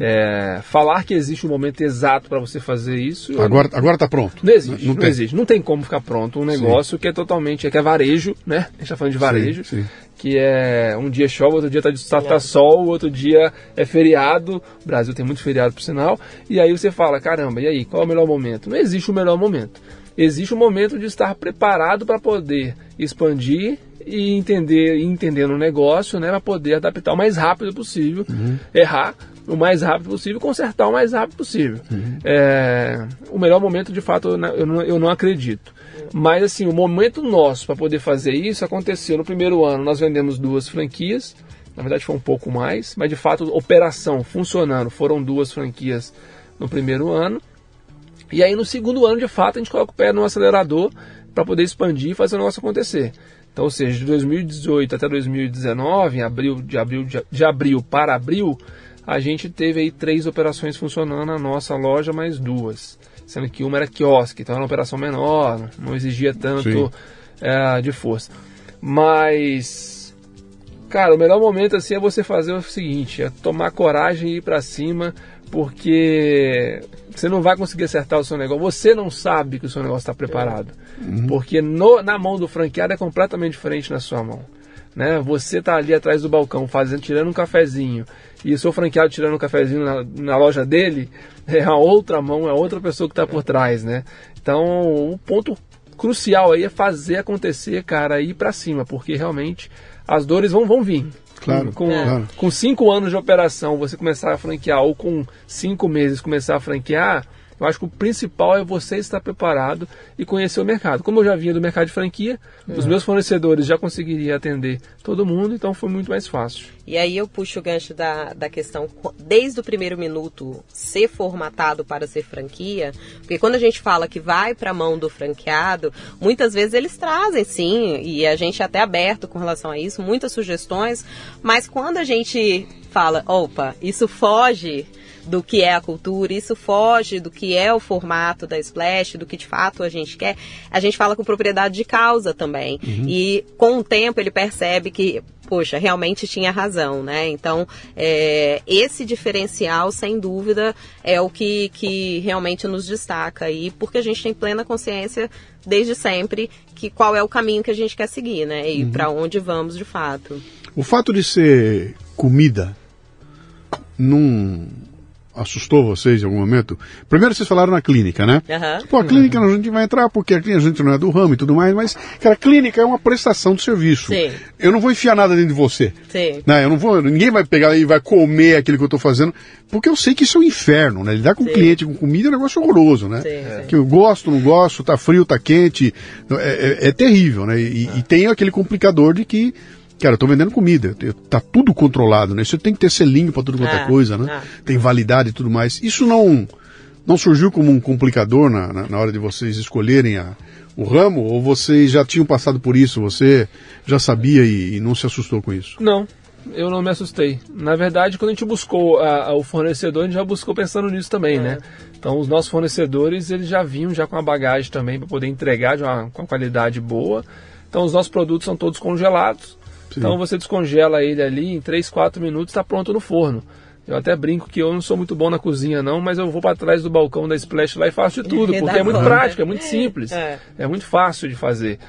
Falar que existe um momento exato para você fazer isso... Agora está pronto. Não existe, não tem. Existe. Não tem como ficar pronto um negócio, sim, que é totalmente... que é varejo, né? A gente está falando de varejo, sim, sim, que é um dia chove, outro dia está sol, outro dia é feriado. O Brasil tem muito feriado, por sinal. E aí você fala, caramba, e aí, qual é o melhor momento? Não existe o melhor momento. Existe o momento de estar preparado para poder expandir e entendendo o negócio, né, para poder adaptar o mais rápido possível, uhum, errar o mais rápido possível, consertar o mais rápido possível. Uhum. O melhor momento, de fato, eu não acredito. Mas, assim, o momento nosso para poder fazer isso aconteceu no primeiro ano. Nós vendemos 2 franquias, na verdade foi um pouco mais, mas, de fato, operação funcionando, foram 2 franquias no primeiro ano. E aí, no segundo ano, de fato, a gente coloca o pé no acelerador para poder expandir e fazer o negócio acontecer. Então, ou seja, de 2018 até 2019, de abril para abril, a gente teve aí 3 operações funcionando na nossa loja, mais 2. Sendo que uma era quiosque, então era uma operação menor, não exigia tanto de força. Mas, cara, o melhor momento assim é você fazer o seguinte, é tomar coragem e ir para cima, porque você não vai conseguir acertar o seu negócio, você não sabe que o seu negócio está preparado. Uhum. Porque na mão do franqueado é completamente diferente na sua mão. Né? Você está ali atrás do balcão, tirando um cafezinho, e o seu franqueado tirando um cafezinho na loja dele, é a outra mão, é a outra pessoa que está por trás. Né? Então, o ponto crucial aí é fazer acontecer, cara, ir para cima, porque realmente as dores vão vir. Claro, com 5 anos de operação, você começar a franquear, ou com 5 meses começar a franquear, eu acho que o principal é você estar preparado e conhecer o mercado. Como eu já vinha do mercado de franquia, os meus fornecedores já conseguiria atender todo mundo, então foi muito mais fácil. E aí eu puxo o gancho da questão, desde o primeiro minuto, ser formatado para ser franquia, porque quando a gente fala que vai para a mão do franqueado, muitas vezes eles trazem, sim, e a gente é até aberto com relação a isso, muitas sugestões, mas quando a gente fala, opa, isso foge do que é a cultura, isso foge do que é o formato da Splash, do que de fato a gente quer, a gente fala com propriedade de causa também. Uhum. E com o tempo ele percebe que, poxa, realmente tinha razão, né? Então, esse diferencial, sem dúvida, é o que realmente nos destaca aí, porque a gente tem plena consciência desde sempre que qual é o caminho que a gente quer seguir, né? E para onde vamos de fato. O fato de ser comida não assustou vocês em algum momento? Primeiro vocês falaram na clínica, né? Uhum. Pô, a clínica a gente vai entrar porque a gente não é do ramo e tudo mais, mas, cara, a clínica é uma prestação de serviço. Sim. Eu não vou enfiar nada dentro de você. Sim. Né? Ninguém vai pegar e vai comer aquilo que eu estou fazendo, porque eu sei que isso é um inferno, né? Lidar com cliente, com comida é um negócio horroroso, né? Sim. Que eu gosto, não gosto, tá frio, tá quente, é terrível, né? E tem aquele complicador de que, cara, eu tô vendendo comida, tá tudo controlado, né? Você tem que ter selinho para tudo quanto é coisa, né? Tem validade e tudo mais. Isso não surgiu como um complicador na hora de vocês escolherem o ramo? Ou vocês já tinham passado por isso? Você já sabia e não se assustou com isso? Não, eu não me assustei. Na verdade, quando a gente buscou o fornecedor, a gente já buscou pensando nisso também, né? Então, os nossos fornecedores, eles já vinham já com uma bagagem também para poder entregar com uma qualidade boa. Então, os nossos produtos são todos congelados. Então você descongela ele ali em 3, 4 minutos, está pronto no forno. Eu até brinco que eu não sou muito bom na cozinha não, mas eu vou para trás do balcão da Splash lá e faço de tudo, porque é muito prático, é muito simples, é muito fácil de fazer.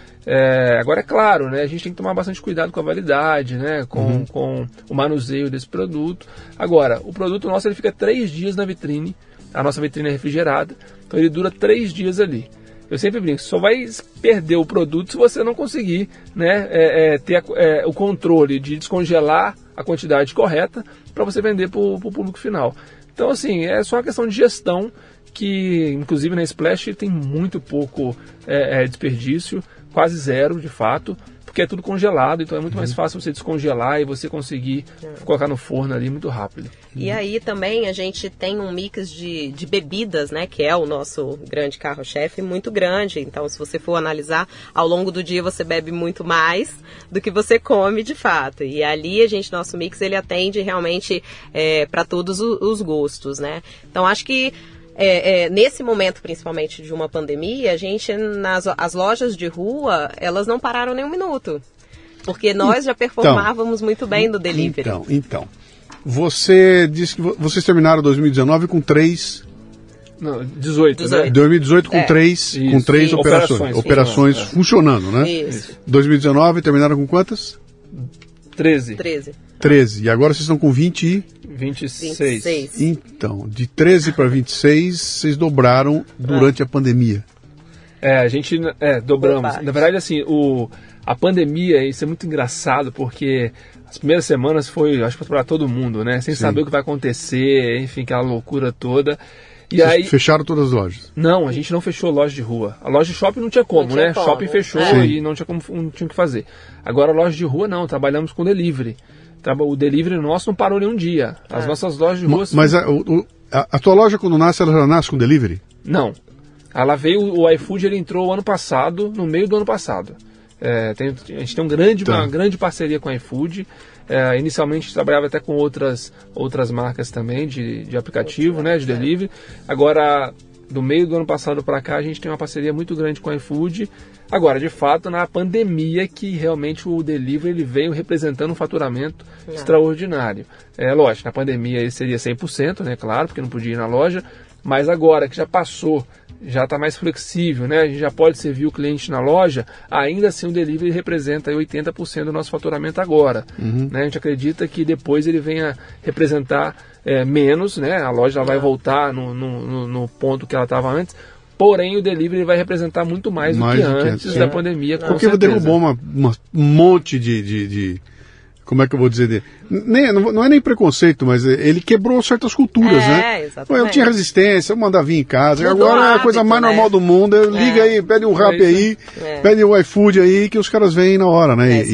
Agora é claro, né, a gente tem que tomar bastante cuidado com a validade, né, com o manuseio desse produto. Agora, o produto nosso ele fica 3 dias na vitrine, a nossa vitrine é refrigerada, então ele dura 3 dias ali. Eu sempre brinco, só vai perder o produto se você não conseguir, né, ter o controle de descongelar a quantidade correta para você vender para o público final. Então, assim, é só uma questão de gestão que, inclusive, na Splash tem muito pouco desperdício, quase zero, de fato, porque é tudo congelado, então é muito mais fácil você descongelar e você conseguir colocar no forno ali muito rápido. E aí também a gente tem um mix de bebidas, né, que é o nosso grande carro-chefe, muito grande. Então, se você for analisar, ao longo do dia você bebe muito mais do que você come, de fato. E ali a gente, nosso mix, ele atende realmente para todos os gostos, né? Então, acho que nesse momento, principalmente de uma pandemia, a gente, as lojas de rua, elas não pararam nem um minuto, porque nós já performávamos muito bem no delivery. Então, você disse que vocês terminaram 2019 com 3... Não, 18, né? 2018 com 3 operações funcionando, né? Isso. 2019 terminaram com quantas? 13. E agora vocês estão com 26. Então, de 13 para 26, vocês dobraram durante a pandemia. A gente dobramos. Na verdade, assim, a pandemia, isso é muito engraçado, porque as primeiras semanas foi, acho que para todo mundo, né? Sem saber o que vai acontecer, enfim, aquela loucura toda. E aí, fecharam todas as lojas? Não, a gente não fechou loja de rua. A loja de shopping não tinha como, né? Shopping fechou e não tinha o que fazer. Agora, a loja de rua não, trabalhamos com delivery. O delivery nosso não parou nenhum dia. As nossas lojas de rua... Mas a tua loja, quando nasce, ela já nasce com delivery? Não. Ela veio... O iFood, ele entrou ano passado, no meio do ano passado. A gente tem uma grande parceria com a iFood. Inicialmente, a gente trabalhava até com outras marcas também, de aplicativo, né, de delivery. Agora, do meio do ano passado para cá, a gente tem uma parceria muito grande com a iFood. Agora, de fato, na pandemia que realmente o delivery ele veio representando um faturamento extraordinário. Lógico, na pandemia ele seria 100%, né, claro, porque não podia ir na loja, mas agora que já passou, já está mais flexível, né, a gente já pode servir o cliente na loja, ainda assim o delivery representa 80% do nosso faturamento agora. Né, a gente acredita que depois ele venha representar menos, né, a loja vai voltar no ponto que ela estava antes. Porém, o delivery vai representar muito mais do que antes da pandemia, com certeza. Porque derrubou um monte de... Como é que eu vou dizer? Não é nem preconceito, mas ele quebrou certas culturas, né? Exatamente. Eu tinha resistência, eu mandava vir em casa. Mudou agora rápido, é a coisa mais normal do mundo. Liga aí, pede um rap aí, pede um iFood aí, que os caras vêm na hora, né?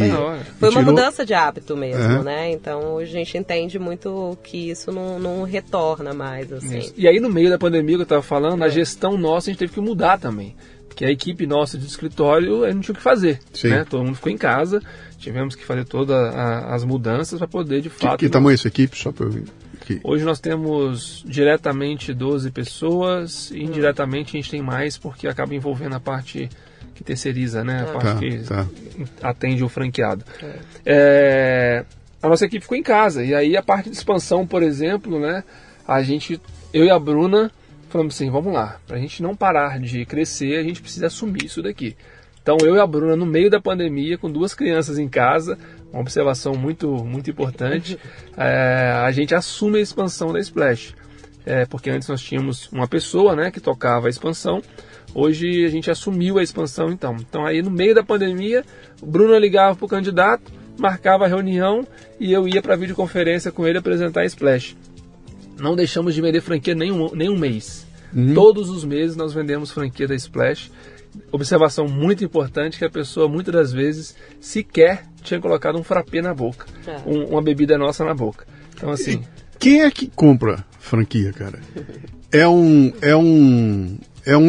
Foi uma mudança de hábito mesmo, né? Então, a gente entende muito que isso não retorna mais, assim. Isso. E aí, no meio da pandemia que eu estava falando, a gestão nossa a gente teve que mudar também. Porque a equipe nossa de escritório, a gente não tinha o que fazer, né? Todo mundo ficou em casa, tivemos que fazer todas as mudanças para poder, de fato... Que tamanho é essa equipe? Só para eu ver. Hoje nós temos diretamente 12 pessoas, e indiretamente a gente tem mais, porque acaba envolvendo a parte que terceiriza, né? A parte que atende o franqueado. A nossa equipe ficou em casa, e aí a parte de expansão, por exemplo, né? Eu e a Bruna... Falamos assim, vamos lá, para a gente não parar de crescer, a gente precisa assumir isso daqui. Então, eu e a Bruna, no meio da pandemia, com 2 crianças em casa, uma observação muito, muito importante, a gente assume a expansão da Splash. Porque antes nós tínhamos uma pessoa, né, que tocava a expansão, hoje a gente assumiu a expansão, então. Então, aí no meio da pandemia, o Bruno ligava para o candidato, marcava a reunião e eu ia para a videoconferência com ele apresentar a Splash. Não deixamos de vender franquia nenhum mês. Todos os meses nós vendemos franquia da Splash. Observação muito importante que a pessoa, muitas das vezes, sequer tinha colocado um frappé na boca. Uma bebida nossa na boca. Então, assim... Quem é que compra franquia, cara? É um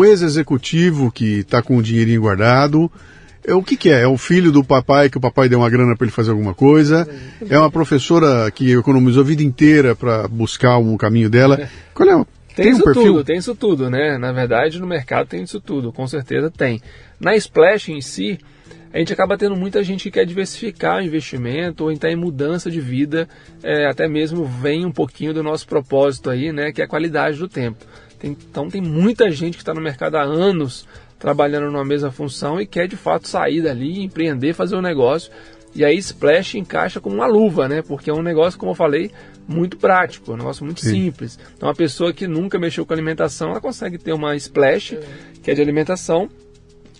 ex-executivo que está com o dinheirinho guardado... O que é? É o filho do papai, que o papai deu uma grana para ele fazer alguma coisa? É uma professora que economizou a vida inteira para buscar um caminho dela? Qual é? Tem isso tudo, né? Na verdade, no mercado tem isso tudo, com certeza tem. Na Splash em si, a gente acaba tendo muita gente que quer diversificar o investimento ou entrar em mudança de vida, até mesmo vem um pouquinho do nosso propósito aí, né, que é a qualidade do tempo. Então tem muita gente que está no mercado há anos trabalhando numa mesma função e quer de fato sair dali, empreender, fazer um negócio. E aí Splash encaixa como uma luva, né? Porque é um negócio, como eu falei, muito prático, um negócio muito simples. Então uma pessoa que nunca mexeu com alimentação, ela consegue ter uma Splash, que é de alimentação,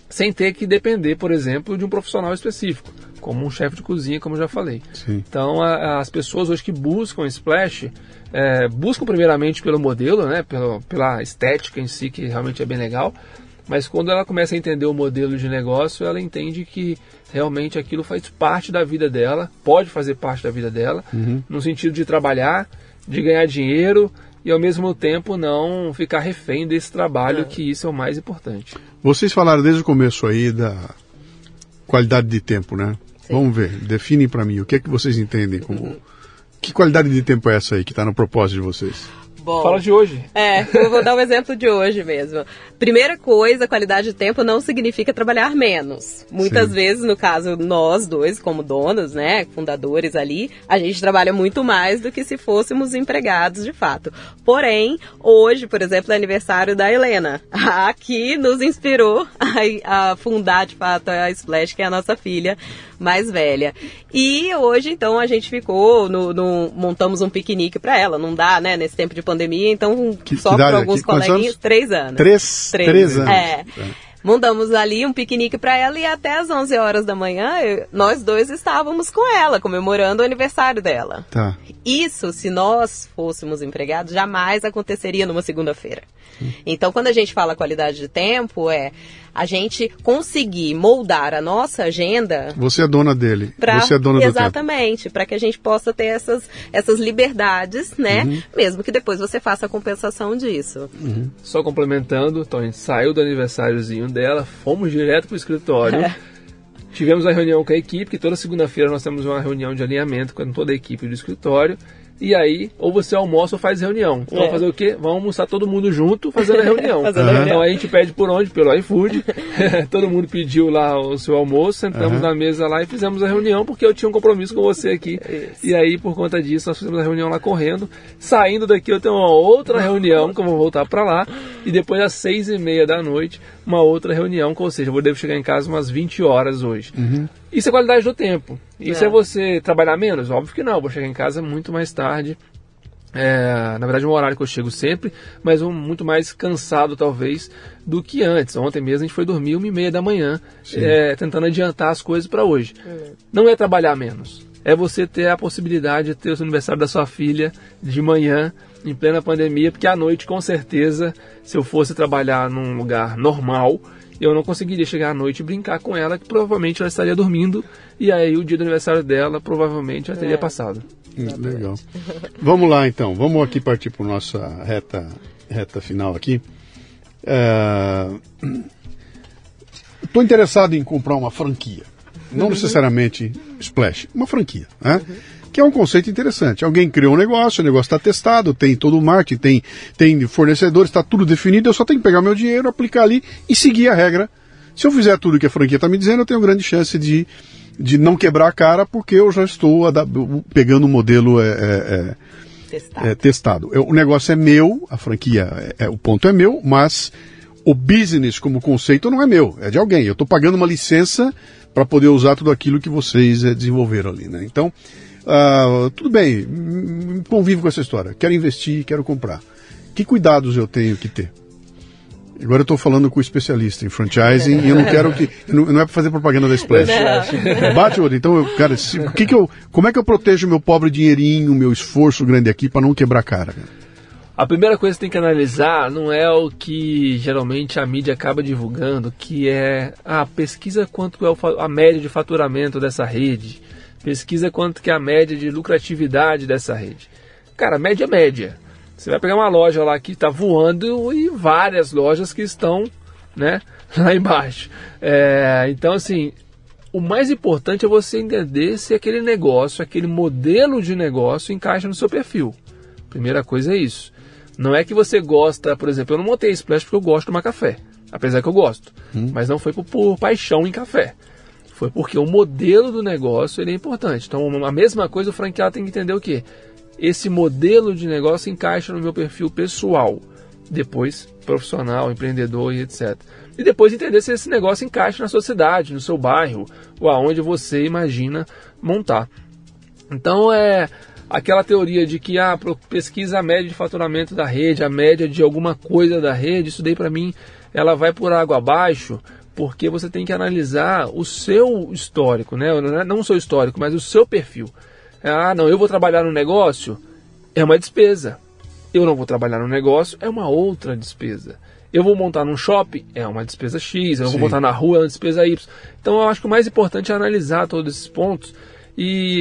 sem ter que depender, por exemplo, de um profissional específico, como um chefe de cozinha, como eu já falei. Sim. Então as pessoas hoje que buscam Splash, buscam primeiramente pelo modelo, né? Pela estética em si, que realmente é bem legal. Mas quando ela começa a entender o modelo de negócio, ela entende que realmente aquilo faz parte da vida dela, pode fazer parte da vida dela, no sentido de trabalhar, de ganhar dinheiro e ao mesmo tempo não ficar refém desse trabalho, que isso é o mais importante. Vocês falaram desde o começo aí da qualidade de tempo, né? Sim. Vamos ver, definem para mim o que é que vocês entendem como... Que qualidade de tempo é essa aí que está no propósito de vocês? Bom, fala de hoje. Eu vou dar um exemplo de hoje mesmo. Primeira coisa, qualidade de tempo não significa trabalhar menos. Muitas vezes, no caso, nós dois, como donos, né, fundadores ali, a gente trabalha muito mais do que se fôssemos empregados, de fato. Porém, hoje, por exemplo, é aniversário da Helena, a que nos inspirou a fundar, de fato, a Splash, que é a nossa filha mais velha. E hoje, então, a gente ficou, montamos um piquenique para ela. Não dá, né, nesse tempo de pandemia, então só para alguns coleguinhas, 3 anos. Três anos. Mandamos ali um piquenique para ela e até as 11 horas da manhã, nós dois estávamos com ela, comemorando o aniversário dela. Tá. Isso, se nós fôssemos empregados, jamais aconteceria numa segunda-feira. Então, quando a gente fala qualidade de tempo, a gente conseguir moldar a nossa agenda... Você é dona dele, você é dona do tempo. Exatamente, para que a gente possa ter essas liberdades, né? Mesmo que depois você faça a compensação disso. Só complementando, então a gente saiu do aniversáriozinho dela, fomos direto para o escritório, tivemos a reunião com a equipe, que toda segunda-feira nós temos uma reunião de alinhamento com toda a equipe do escritório, e aí, ou você almoça ou faz reunião. Então, fazer o quê? Vamos almoçar todo mundo junto fazendo a reunião. Então, a gente pede por onde? Pelo iFood. Todo mundo pediu lá o seu almoço, sentamos na mesa lá e fizemos a reunião, porque eu tinha um compromisso com você aqui. E aí, por conta disso, nós fizemos a reunião lá correndo. Saindo daqui, eu tenho uma outra reunião, que eu vou voltar para lá. E depois, às 6:30 da noite, uma outra reunião, ou seja, eu devo chegar em casa umas 20 horas hoje. Isso é qualidade do tempo. Isso é você trabalhar menos? Óbvio que não, eu vou chegar em casa muito mais tarde. Na verdade, é um horário que eu chego sempre, mas muito mais cansado, talvez, do que antes. Ontem mesmo a gente foi dormir 1:30 da manhã, tentando adiantar as coisas para hoje. Não é trabalhar menos, é você ter a possibilidade de ter o aniversário da sua filha de manhã, em plena pandemia, porque à noite, com certeza, se eu fosse trabalhar num lugar normal... eu não conseguiria chegar à noite e brincar com ela, que provavelmente ela estaria dormindo, e aí o dia do aniversário dela provavelmente já teria passado. Legal. Vamos lá, então. Vamos aqui partir para a nossa reta final aqui. Estou interessado em comprar uma franquia. Não necessariamente Splash, uma franquia, né? Que é um conceito interessante. Alguém criou um negócio, o negócio está testado, tem todo o marketing, tem fornecedores, está tudo definido, eu só tenho que pegar meu dinheiro, aplicar ali e seguir a regra. Se eu fizer tudo que a franquia está me dizendo, eu tenho grande chance de não quebrar a cara, porque eu já estou pegando o modelo testado. O negócio é meu, a franquia, o ponto é meu, mas o business como conceito não é meu, é de alguém. Eu estou pagando uma licença para poder usar tudo aquilo que vocês desenvolveram ali, né? Então... tudo bem, convivo com essa história. Quero investir, quero comprar. Que cuidados eu tenho que ter? Agora eu estou falando com o especialista em franchising e eu não quero que... Não é para fazer propaganda da Splash. Bate o olho. Então, como é que eu protejo meu pobre dinheirinho, meu esforço grande aqui para não quebrar a cara? A primeira coisa que tem que analisar não é o que geralmente a mídia acaba divulgando, que é a pesquisa quanto é a média de faturamento dessa rede. Pesquisa quanto que é a média de lucratividade dessa rede. Cara, média é média. Você vai pegar uma loja lá que está voando e várias lojas que estão, né, lá embaixo. Então, assim, o mais importante é você entender se aquele negócio, aquele modelo de negócio encaixa no seu perfil. Primeira coisa é isso. Não é que você gosta, por exemplo, eu não montei Splash porque eu gosto de tomar café. Apesar que eu gosto. Mas não foi por paixão em café. Foi porque o modelo do negócio ele é importante. Então, a mesma coisa o franqueado tem que entender o quê? Esse modelo de negócio encaixa no meu perfil pessoal, depois profissional, empreendedor e etc. E depois entender se esse negócio encaixa na sua cidade, no seu bairro, ou aonde você imagina montar. Então, é aquela teoria de que pesquisa a média de faturamento da rede, a média de alguma coisa da rede, isso daí para mim ela vai por água abaixo, porque você tem que analisar o seu histórico, né? Não o seu histórico, mas o seu perfil. Ah, não, eu vou trabalhar no negócio, é uma despesa. Eu não vou trabalhar no negócio, é uma outra despesa. Eu vou montar num shopping, é uma despesa X. Eu vou montar na rua, é uma despesa Y. Então eu acho que o mais importante é analisar todos esses pontos,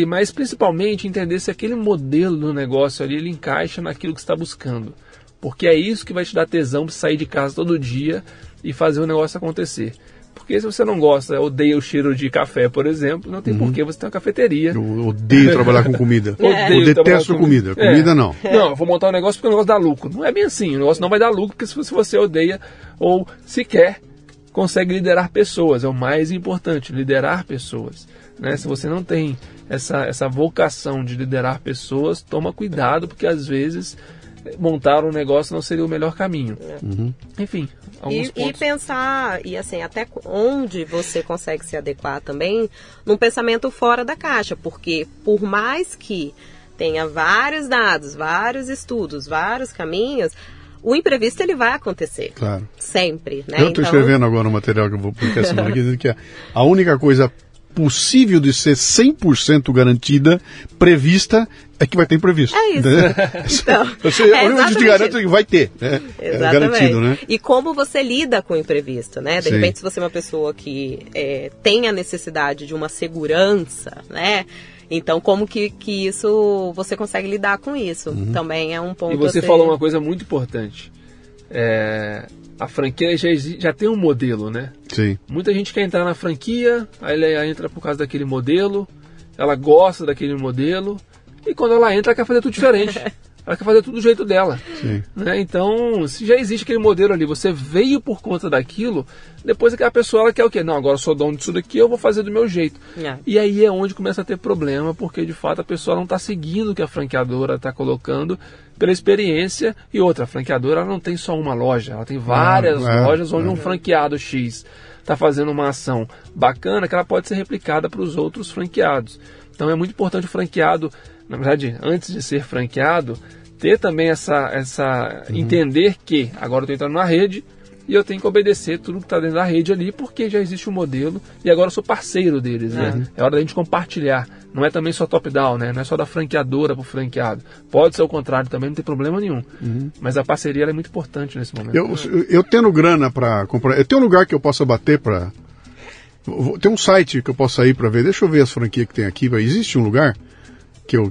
mas principalmente entender se aquele modelo do negócio ali ele encaixa naquilo que você está buscando. Porque é isso que vai te dar tesão para sair de casa todo dia e fazer o negócio acontecer. Porque se você não gosta, odeia o cheiro de café, por exemplo, não tem por que você ter uma cafeteria. Eu odeio trabalhar com comida. Eu detesto comida. Comida não. Não, eu vou montar um negócio porque o negócio dá lucro. Não é bem assim. O negócio não vai dar lucro porque se você odeia ou sequer consegue liderar pessoas. É o mais importante, liderar pessoas. Né? Se você não tem essa vocação de liderar pessoas, toma cuidado, porque às vezes montar um negócio não seria o melhor caminho. Enfim, alguns pontos. E pensar, e assim, até onde você consegue se adequar também num pensamento fora da caixa, porque por mais que tenha vários dados, vários estudos, vários caminhos, o imprevisto ele vai acontecer. Claro. Sempre, né? Eu estou escrevendo agora um material que eu vou publicar semana aqui, dizendo que a única coisa possível de ser 100% garantida, prevista, é que vai ter imprevisto. É isso. Né? Então, a gente te garante que vai ter. Né? Exatamente. É garantido, né? E como você lida com o imprevisto, né? De repente, se você é uma pessoa que tem a necessidade de uma segurança, né? Então, como que isso você consegue lidar com isso? Também é um ponto. E você falou uma coisa muito importante. A franquia já tem um modelo, né? Sim. Muita gente quer entrar na franquia, aí ela entra por causa daquele modelo, ela gosta daquele modelo, e quando ela entra, ela quer fazer tudo diferente. Ela quer fazer tudo do jeito dela. Sim. Né? Então, se já existe aquele modelo ali, você veio por conta daquilo, depois aquela pessoa ela quer o quê? Não, agora eu sou dono disso daqui, eu vou fazer do meu jeito. É. E aí é onde começa a ter problema, porque de fato a pessoa não está seguindo o que a franqueadora está colocando pela experiência. E outra, a franqueadora ela não tem só uma loja, ela tem várias lojas onde um franqueado X está fazendo uma ação bacana que ela pode ser replicada para os outros franqueados. Então é muito importante o franqueado, na verdade, antes de ser franqueado, ter também entender que agora eu estou entrando na rede e eu tenho que obedecer tudo que está dentro da rede ali, porque já existe um modelo e agora eu sou parceiro deles. Né? É hora da gente compartilhar. Não é também só top-down, né? Não é só da franqueadora para o franqueado. Pode ser o contrário também, não tem problema nenhum. Mas a parceria ela é muito importante nesse momento. Eu tendo grana para comprar, eu tenho um lugar que eu possa bater para... Tem um site que eu posso sair para ver. Deixa eu ver as franquias que tem aqui. Existe um lugar...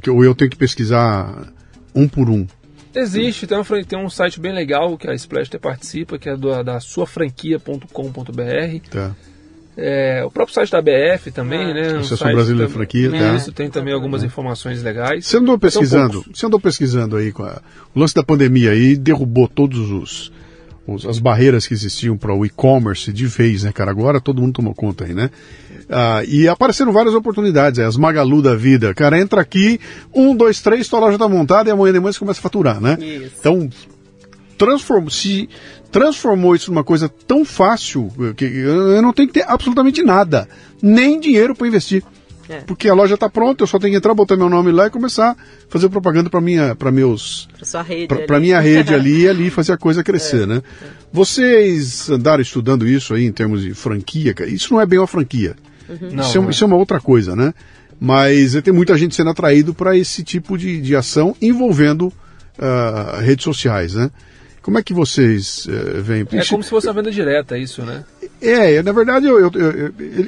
eu tenho que pesquisar um por um? Existe, tem um site bem legal que a Splash participa, que é da suafranquia.com.br. Tá. O próprio site da BF também, né? Associação Brasileira de Franquia. Isso tem também algumas informações legais. Você andou pesquisando aí, o lance da pandemia aí derrubou todos as barreiras que existiam para o e-commerce de vez, né, cara? Agora todo mundo tomou conta aí, né? E apareceram várias oportunidades, as Magalu da vida. Cara, entra aqui, 1, 2, 3, tua loja tá montada e amanhã de manhã você começa a faturar, né? Isso. Então, transformou isso numa coisa tão fácil que eu não tenho que ter absolutamente nada, nem dinheiro para investir. Porque a loja está pronta, eu só tenho que entrar, botar meu nome lá e começar a fazer propaganda para minha rede ali e ali fazer a coisa crescer, né? Vocês andaram estudando isso aí em termos de franquia, cara? Isso não é bem uma franquia, isso é uma outra coisa, né? Mas tem muita gente sendo atraído para esse tipo de ação envolvendo redes sociais, né? Como é que vocês veem? É como se fosse uma venda direta isso, né? Na verdade,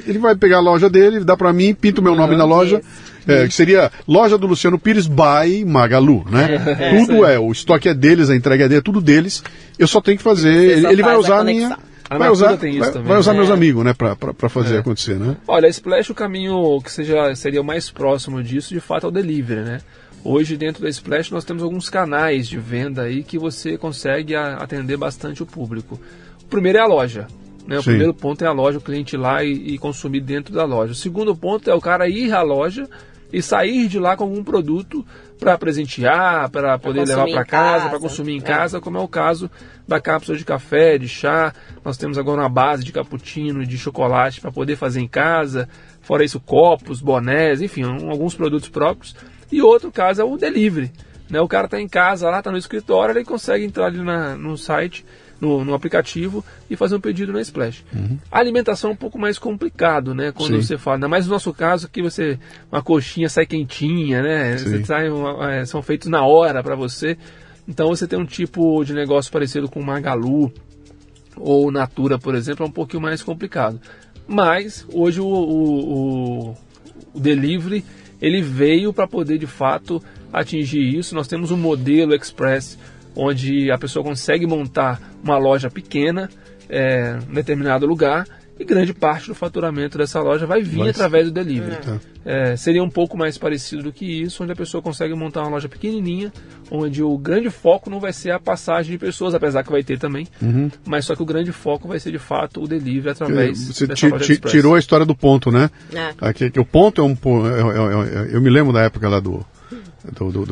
ele vai pegar a loja dele, dá para mim, pinta o meu nome na loja, que seria Loja do Luciano Pires by Magalu, né? Tudo o estoque é deles, a entrega é dele, é tudo deles, eu só tenho que fazer, ele vai usar a minha... Vai usar meus amigos, né, para fazer acontecer, né? Olha, a Splash, o caminho que seria o mais próximo disso, de fato, é o delivery, né? Hoje, dentro da Splash, nós temos alguns canais de venda aí que você consegue atender bastante o público. O primeiro é a loja. Né? O primeiro ponto é a loja, o cliente ir lá e consumir dentro da loja. O segundo ponto é o cara ir à loja e sair de lá com algum produto para presentear, para poder levar para casa, para consumir em casa, como é o caso da cápsula de café, de chá. Nós temos agora uma base de cappuccino e de chocolate para poder fazer em casa. Fora isso, copos, bonés, enfim, alguns produtos próprios. E outro caso é o delivery. Né? O cara está em casa, lá está no escritório, ele consegue entrar ali no site, no aplicativo e fazer um pedido na Splash. Uhum. A alimentação é um pouco mais complicado, né? Quando você fala, ainda mais no nosso caso, que você, uma coxinha sai quentinha, né? Você sai são feitos na hora para você. Então você tem um tipo de negócio parecido com Magalu ou Natura, por exemplo, é um pouquinho mais complicado. Mas hoje o delivery, ele veio para poder de fato atingir isso. Nós temos um modelo express onde a pessoa consegue montar uma loja pequena em determinado lugar e grande parte do faturamento dessa loja vai vir através do delivery. Seria um pouco mais parecido do que isso, onde a pessoa consegue montar uma loja pequenininha, onde o grande foco não vai ser a passagem de pessoas, apesar que vai ter também, mas só que o grande foco vai ser de fato o delivery através dessa loja express. Você tirou a história do ponto, né? Aqui, o ponto é um ponto... Eu me lembro da época lá do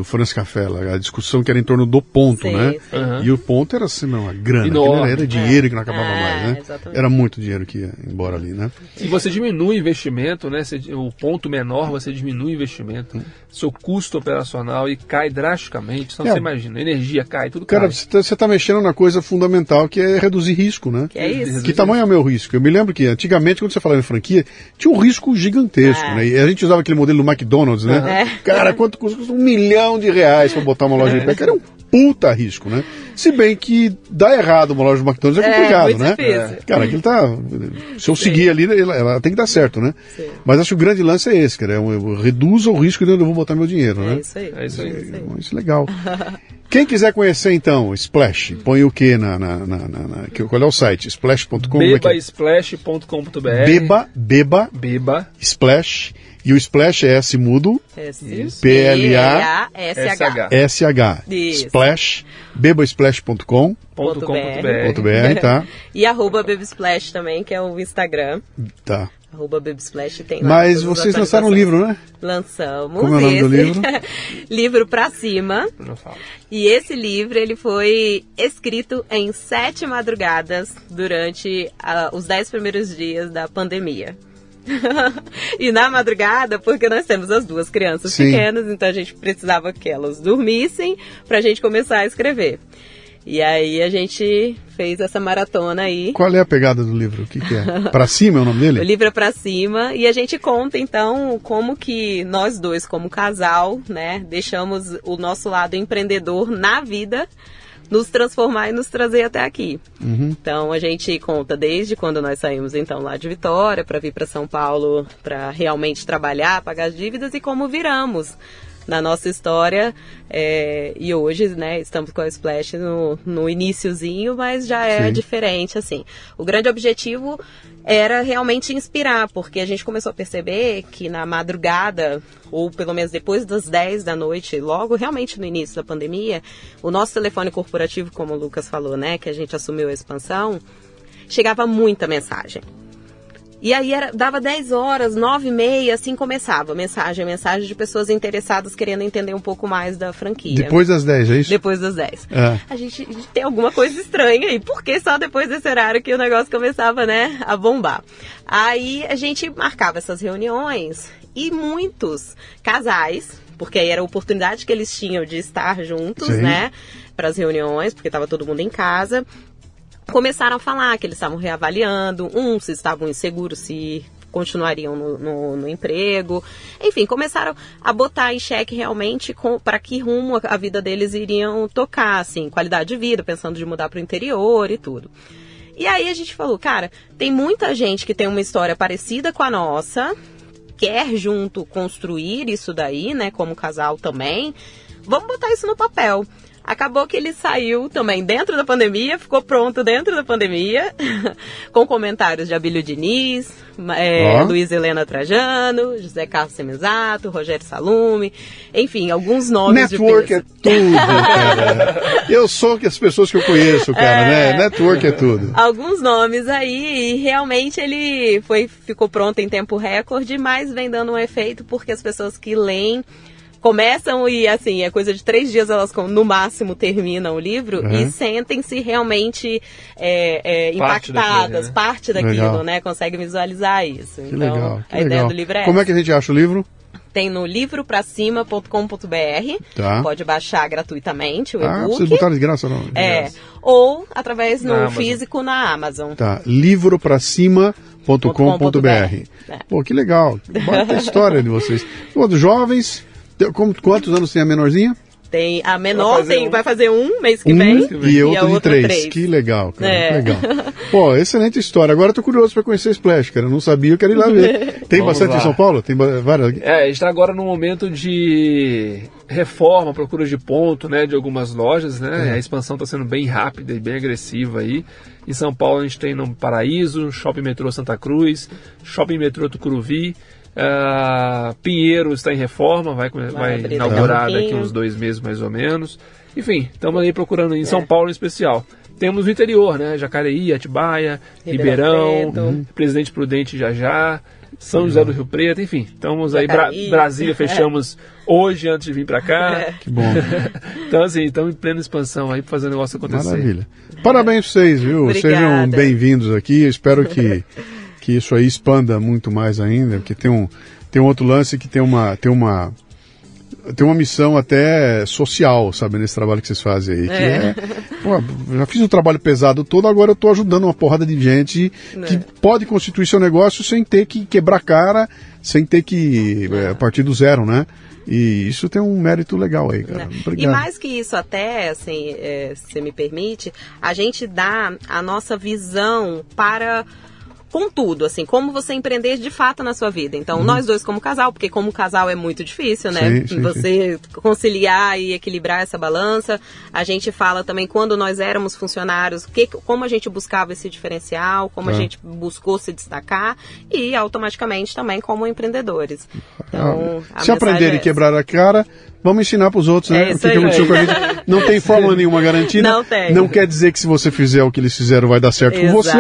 Fran's Café, a discussão que era em torno do ponto, né? Uhum. E o ponto era assim, não, a grana, era dinheiro que não acabava mais, né? Exatamente. Era muito dinheiro que ia embora ali, né? E você diminui o investimento, né? O ponto menor, você diminui o investimento, seu custo operacional e cai drasticamente, então você imagina, energia cai, tudo cai. Cara, você está mexendo na coisa fundamental que é reduzir risco, né? Que é isso. Que tamanho é o meu risco? Eu me lembro que antigamente, quando você falava em franquia, tinha um risco gigantesco, né? E a gente usava aquele modelo do McDonald's, né? Cara, quanto custa R$1 milhão para botar uma loja de pé, que era um puta risco, né? Se bem que dar errado uma loja do McDonald's é complicado, né? Cara, aquilo tá... Se eu seguir ali, ela tem que dar certo, né? Sim. Mas acho que o grande lance é esse, cara. Eu reduzo o risco de onde eu vou botar meu dinheiro, né? É isso aí. Isso é legal. Quem quiser conhecer, então, Splash, põe o quê qual é o site? Splash.com? Beba.splash.com.br Beba. Splash. E o Splash é S mudo, P-L-A-S-H. Splash, bebasplash.com.br, tá? E @bebasplash também, que é o Instagram. Tá. @bebasplash tem lá. Mas vocês lançaram um livro, né? Lançamos. Como é o nome do livro? Livro pra cima. Não falo. E esse livro, ele foi escrito em 7 madrugadas durante os 10 primeiros dias da pandemia. E na madrugada, porque nós temos as 2 crianças pequenas, então a gente precisava que elas dormissem para a gente começar a escrever. E aí a gente fez essa maratona aí. Qual é a pegada do livro? O que é? Pra cima é o nome dele? O livro é Pra Cima. E a gente conta, então, como que nós dois, como casal, né, deixamos o nosso lado empreendedor na vida nos transformar e nos trazer até aqui. Então, a gente conta desde quando nós saímos, então, lá de Vitória para vir para São Paulo para realmente trabalhar, pagar as dívidas e como viramos na nossa história. E hoje, né, estamos com a Splash no iniciozinho, mas já é diferente, assim. O grande objetivo era realmente inspirar, porque a gente começou a perceber que na madrugada, ou pelo menos depois das 10 da noite, logo realmente no início da pandemia, o nosso telefone corporativo, como o Lucas falou, né, que a gente assumiu a expansão, chegava muita mensagem. E aí dava 10 horas, 9h30, assim começava. Mensagem de pessoas interessadas querendo entender um pouco mais da franquia. Depois das 10, é isso? Depois das 10. É. A gente tem alguma coisa estranha aí. Por que só depois desse horário que o negócio começava, né, a bombar? Aí a gente marcava essas reuniões e muitos casais, porque aí era a oportunidade que eles tinham de estar juntos, né, para as reuniões, porque estava todo mundo em casa. Começaram a falar que eles estavam reavaliando, se estavam inseguros, se continuariam no emprego. Enfim, começaram a botar em xeque realmente para que rumo a vida deles iriam tocar, assim, qualidade de vida, pensando de mudar para o interior e tudo. E aí a gente falou, cara, tem muita gente que tem uma história parecida com a nossa, quer junto construir isso daí, né, como casal também, vamos botar isso no papel. Acabou que ele saiu também dentro da pandemia, ficou pronto dentro da pandemia, com comentários de Abílio Diniz, Luiz Helena Trajano, José Carlos Semenzato, Rogério Salume, enfim, alguns nomes de peso. Network é tudo, cara. Eu sou que as pessoas que eu conheço, cara, né? Network é tudo. Alguns nomes aí, e realmente ele ficou pronto em tempo recorde, mas vem dando um efeito porque as pessoas que leem começam e, assim, é coisa de 3 dias elas, no máximo, terminam o livro e sentem-se realmente impactadas, parte daquilo, né? Conseguem visualizar isso. Que então, legal, que a ideia do livro é Como essa. É que a gente acha o livro? Tem no livropracima.com.br, pode baixar gratuitamente o e-book. Ah, vocês botaram de graça ou não? Ou através no físico na Amazon. Tá, livropracima.com.br. Pô, que legal, bota a história de vocês. Todos jovens, quantos anos tem a menorzinha? Tem a menor, vai fazer um mês que vem. E outra de 3. Que legal, cara. É. Legal. Pô, excelente história. Agora eu tô curioso para conhecer Splash, cara. Eu não sabia, eu quero ir lá ver. Tem bastante em São Paulo? Tem várias? A gente tá agora num momento de reforma, procura de ponto, né, de algumas lojas, né? É. A expansão tá sendo bem rápida e bem agressiva aí. Em São Paulo a gente tem no Paraíso, Shopping Metrô Santa Cruz, Shopping Metrô Tucuruvi. Pinheiro está em reforma, vai inaugurar daqui uns 2 meses mais ou menos. Enfim, estamos aí procurando em São Paulo em especial. Temos no interior, né? Jacareí, Atibaia, Ribeirão Presidente Prudente já, São José do Rio Preto, enfim. Estamos aí, Brasília, fechamos hoje antes de vir para cá. Que bom. Então assim, estamos em plena expansão aí para fazer o negócio acontecer. Maravilha. Parabéns para vocês, viu? Obrigada. Sejam bem-vindos aqui, eu espero que isso aí expanda muito mais ainda, porque tem um outro lance que tem uma missão até social, sabe, nesse trabalho que vocês fazem aí, que já fiz um trabalho pesado todo, agora eu tô ajudando uma porrada de gente que pode constituir seu negócio sem ter que quebrar a cara, sem ter que partir do zero, né? E isso tem um mérito legal aí, cara. Obrigado. E mais que isso até, assim, se você me permite, a gente dá a nossa visão para... com tudo, assim, como você empreender de fato na sua vida. Então, nós dois como casal, porque como casal é muito difícil, né? Sim, você conciliar e equilibrar essa balança. A gente fala também, quando nós éramos funcionários, como a gente buscava esse diferencial, como a gente buscou se destacar e, automaticamente, também como empreendedores. Então, se aprenderem a quebrar a cara... Vamos ensinar para os outros, né? O que aconteceu com a gente. Não tem fórmula nenhuma garantida. Não tem. Não quer dizer que se você fizer o que eles fizeram vai dar certo com você.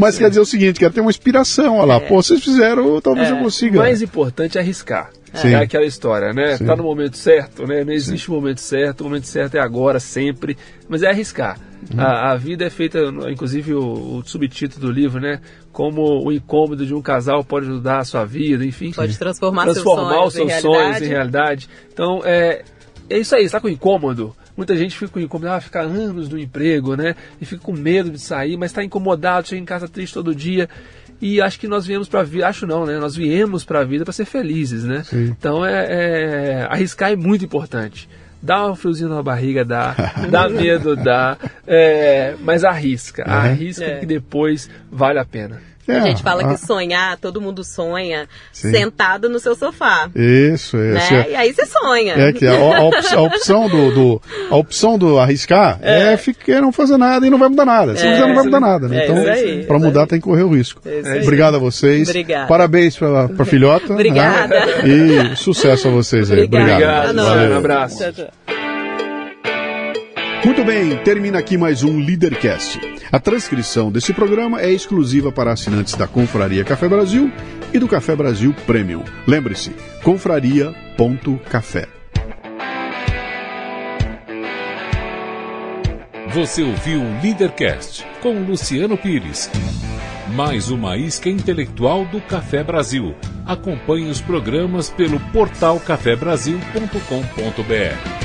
Mas quer dizer o seguinte, quer ter uma inspiração. Olha lá, pô, vocês fizeram, talvez eu consiga. O mais importante é arriscar. É aquela história, né? Tá no momento certo, né? Não existe o momento certo. O momento certo é agora, sempre. Mas é arriscar. A vida é feita, inclusive o subtítulo do livro, né? Como o incômodo de um casal pode ajudar a sua vida, enfim. Pode transformar os seus sonhos em realidade. Então, é isso aí, você está com incômodo. Muita gente fica com incômodo, fica anos no emprego, né? E fica com medo de sair, mas está incomodado, chega em casa triste todo dia. E acho que nós viemos para a vida, nós viemos para a vida para ser felizes, né? Sim. Então, arriscar é muito importante. Dá um friozinho na barriga, dá medo, mas arrisca. Arrisca que depois vale a pena. A gente fala que sonhar, todo mundo sonha sentado no seu sofá. Isso, né? E aí você sonha. Que a opção do arriscar não fazer nada e não vai mudar nada. Se não vai mudar nada. Né? Então, para mudar tem que correr o risco. Obrigado a vocês. Obrigada. Parabéns para a filhota. Obrigada. Né? E sucesso a vocês aí. Obrigado. Valeu. Um abraço. Tchau, tchau. Muito bem, termina aqui mais um LiderCast. A transcrição desse programa é exclusiva para assinantes da Confraria Café Brasil e do Café Brasil Premium. Lembre-se, confraria.café. Você ouviu o LiderCast com Luciano Pires. Mais uma isca intelectual do Café Brasil. Acompanhe os programas pelo portal cafebrasil.com.br.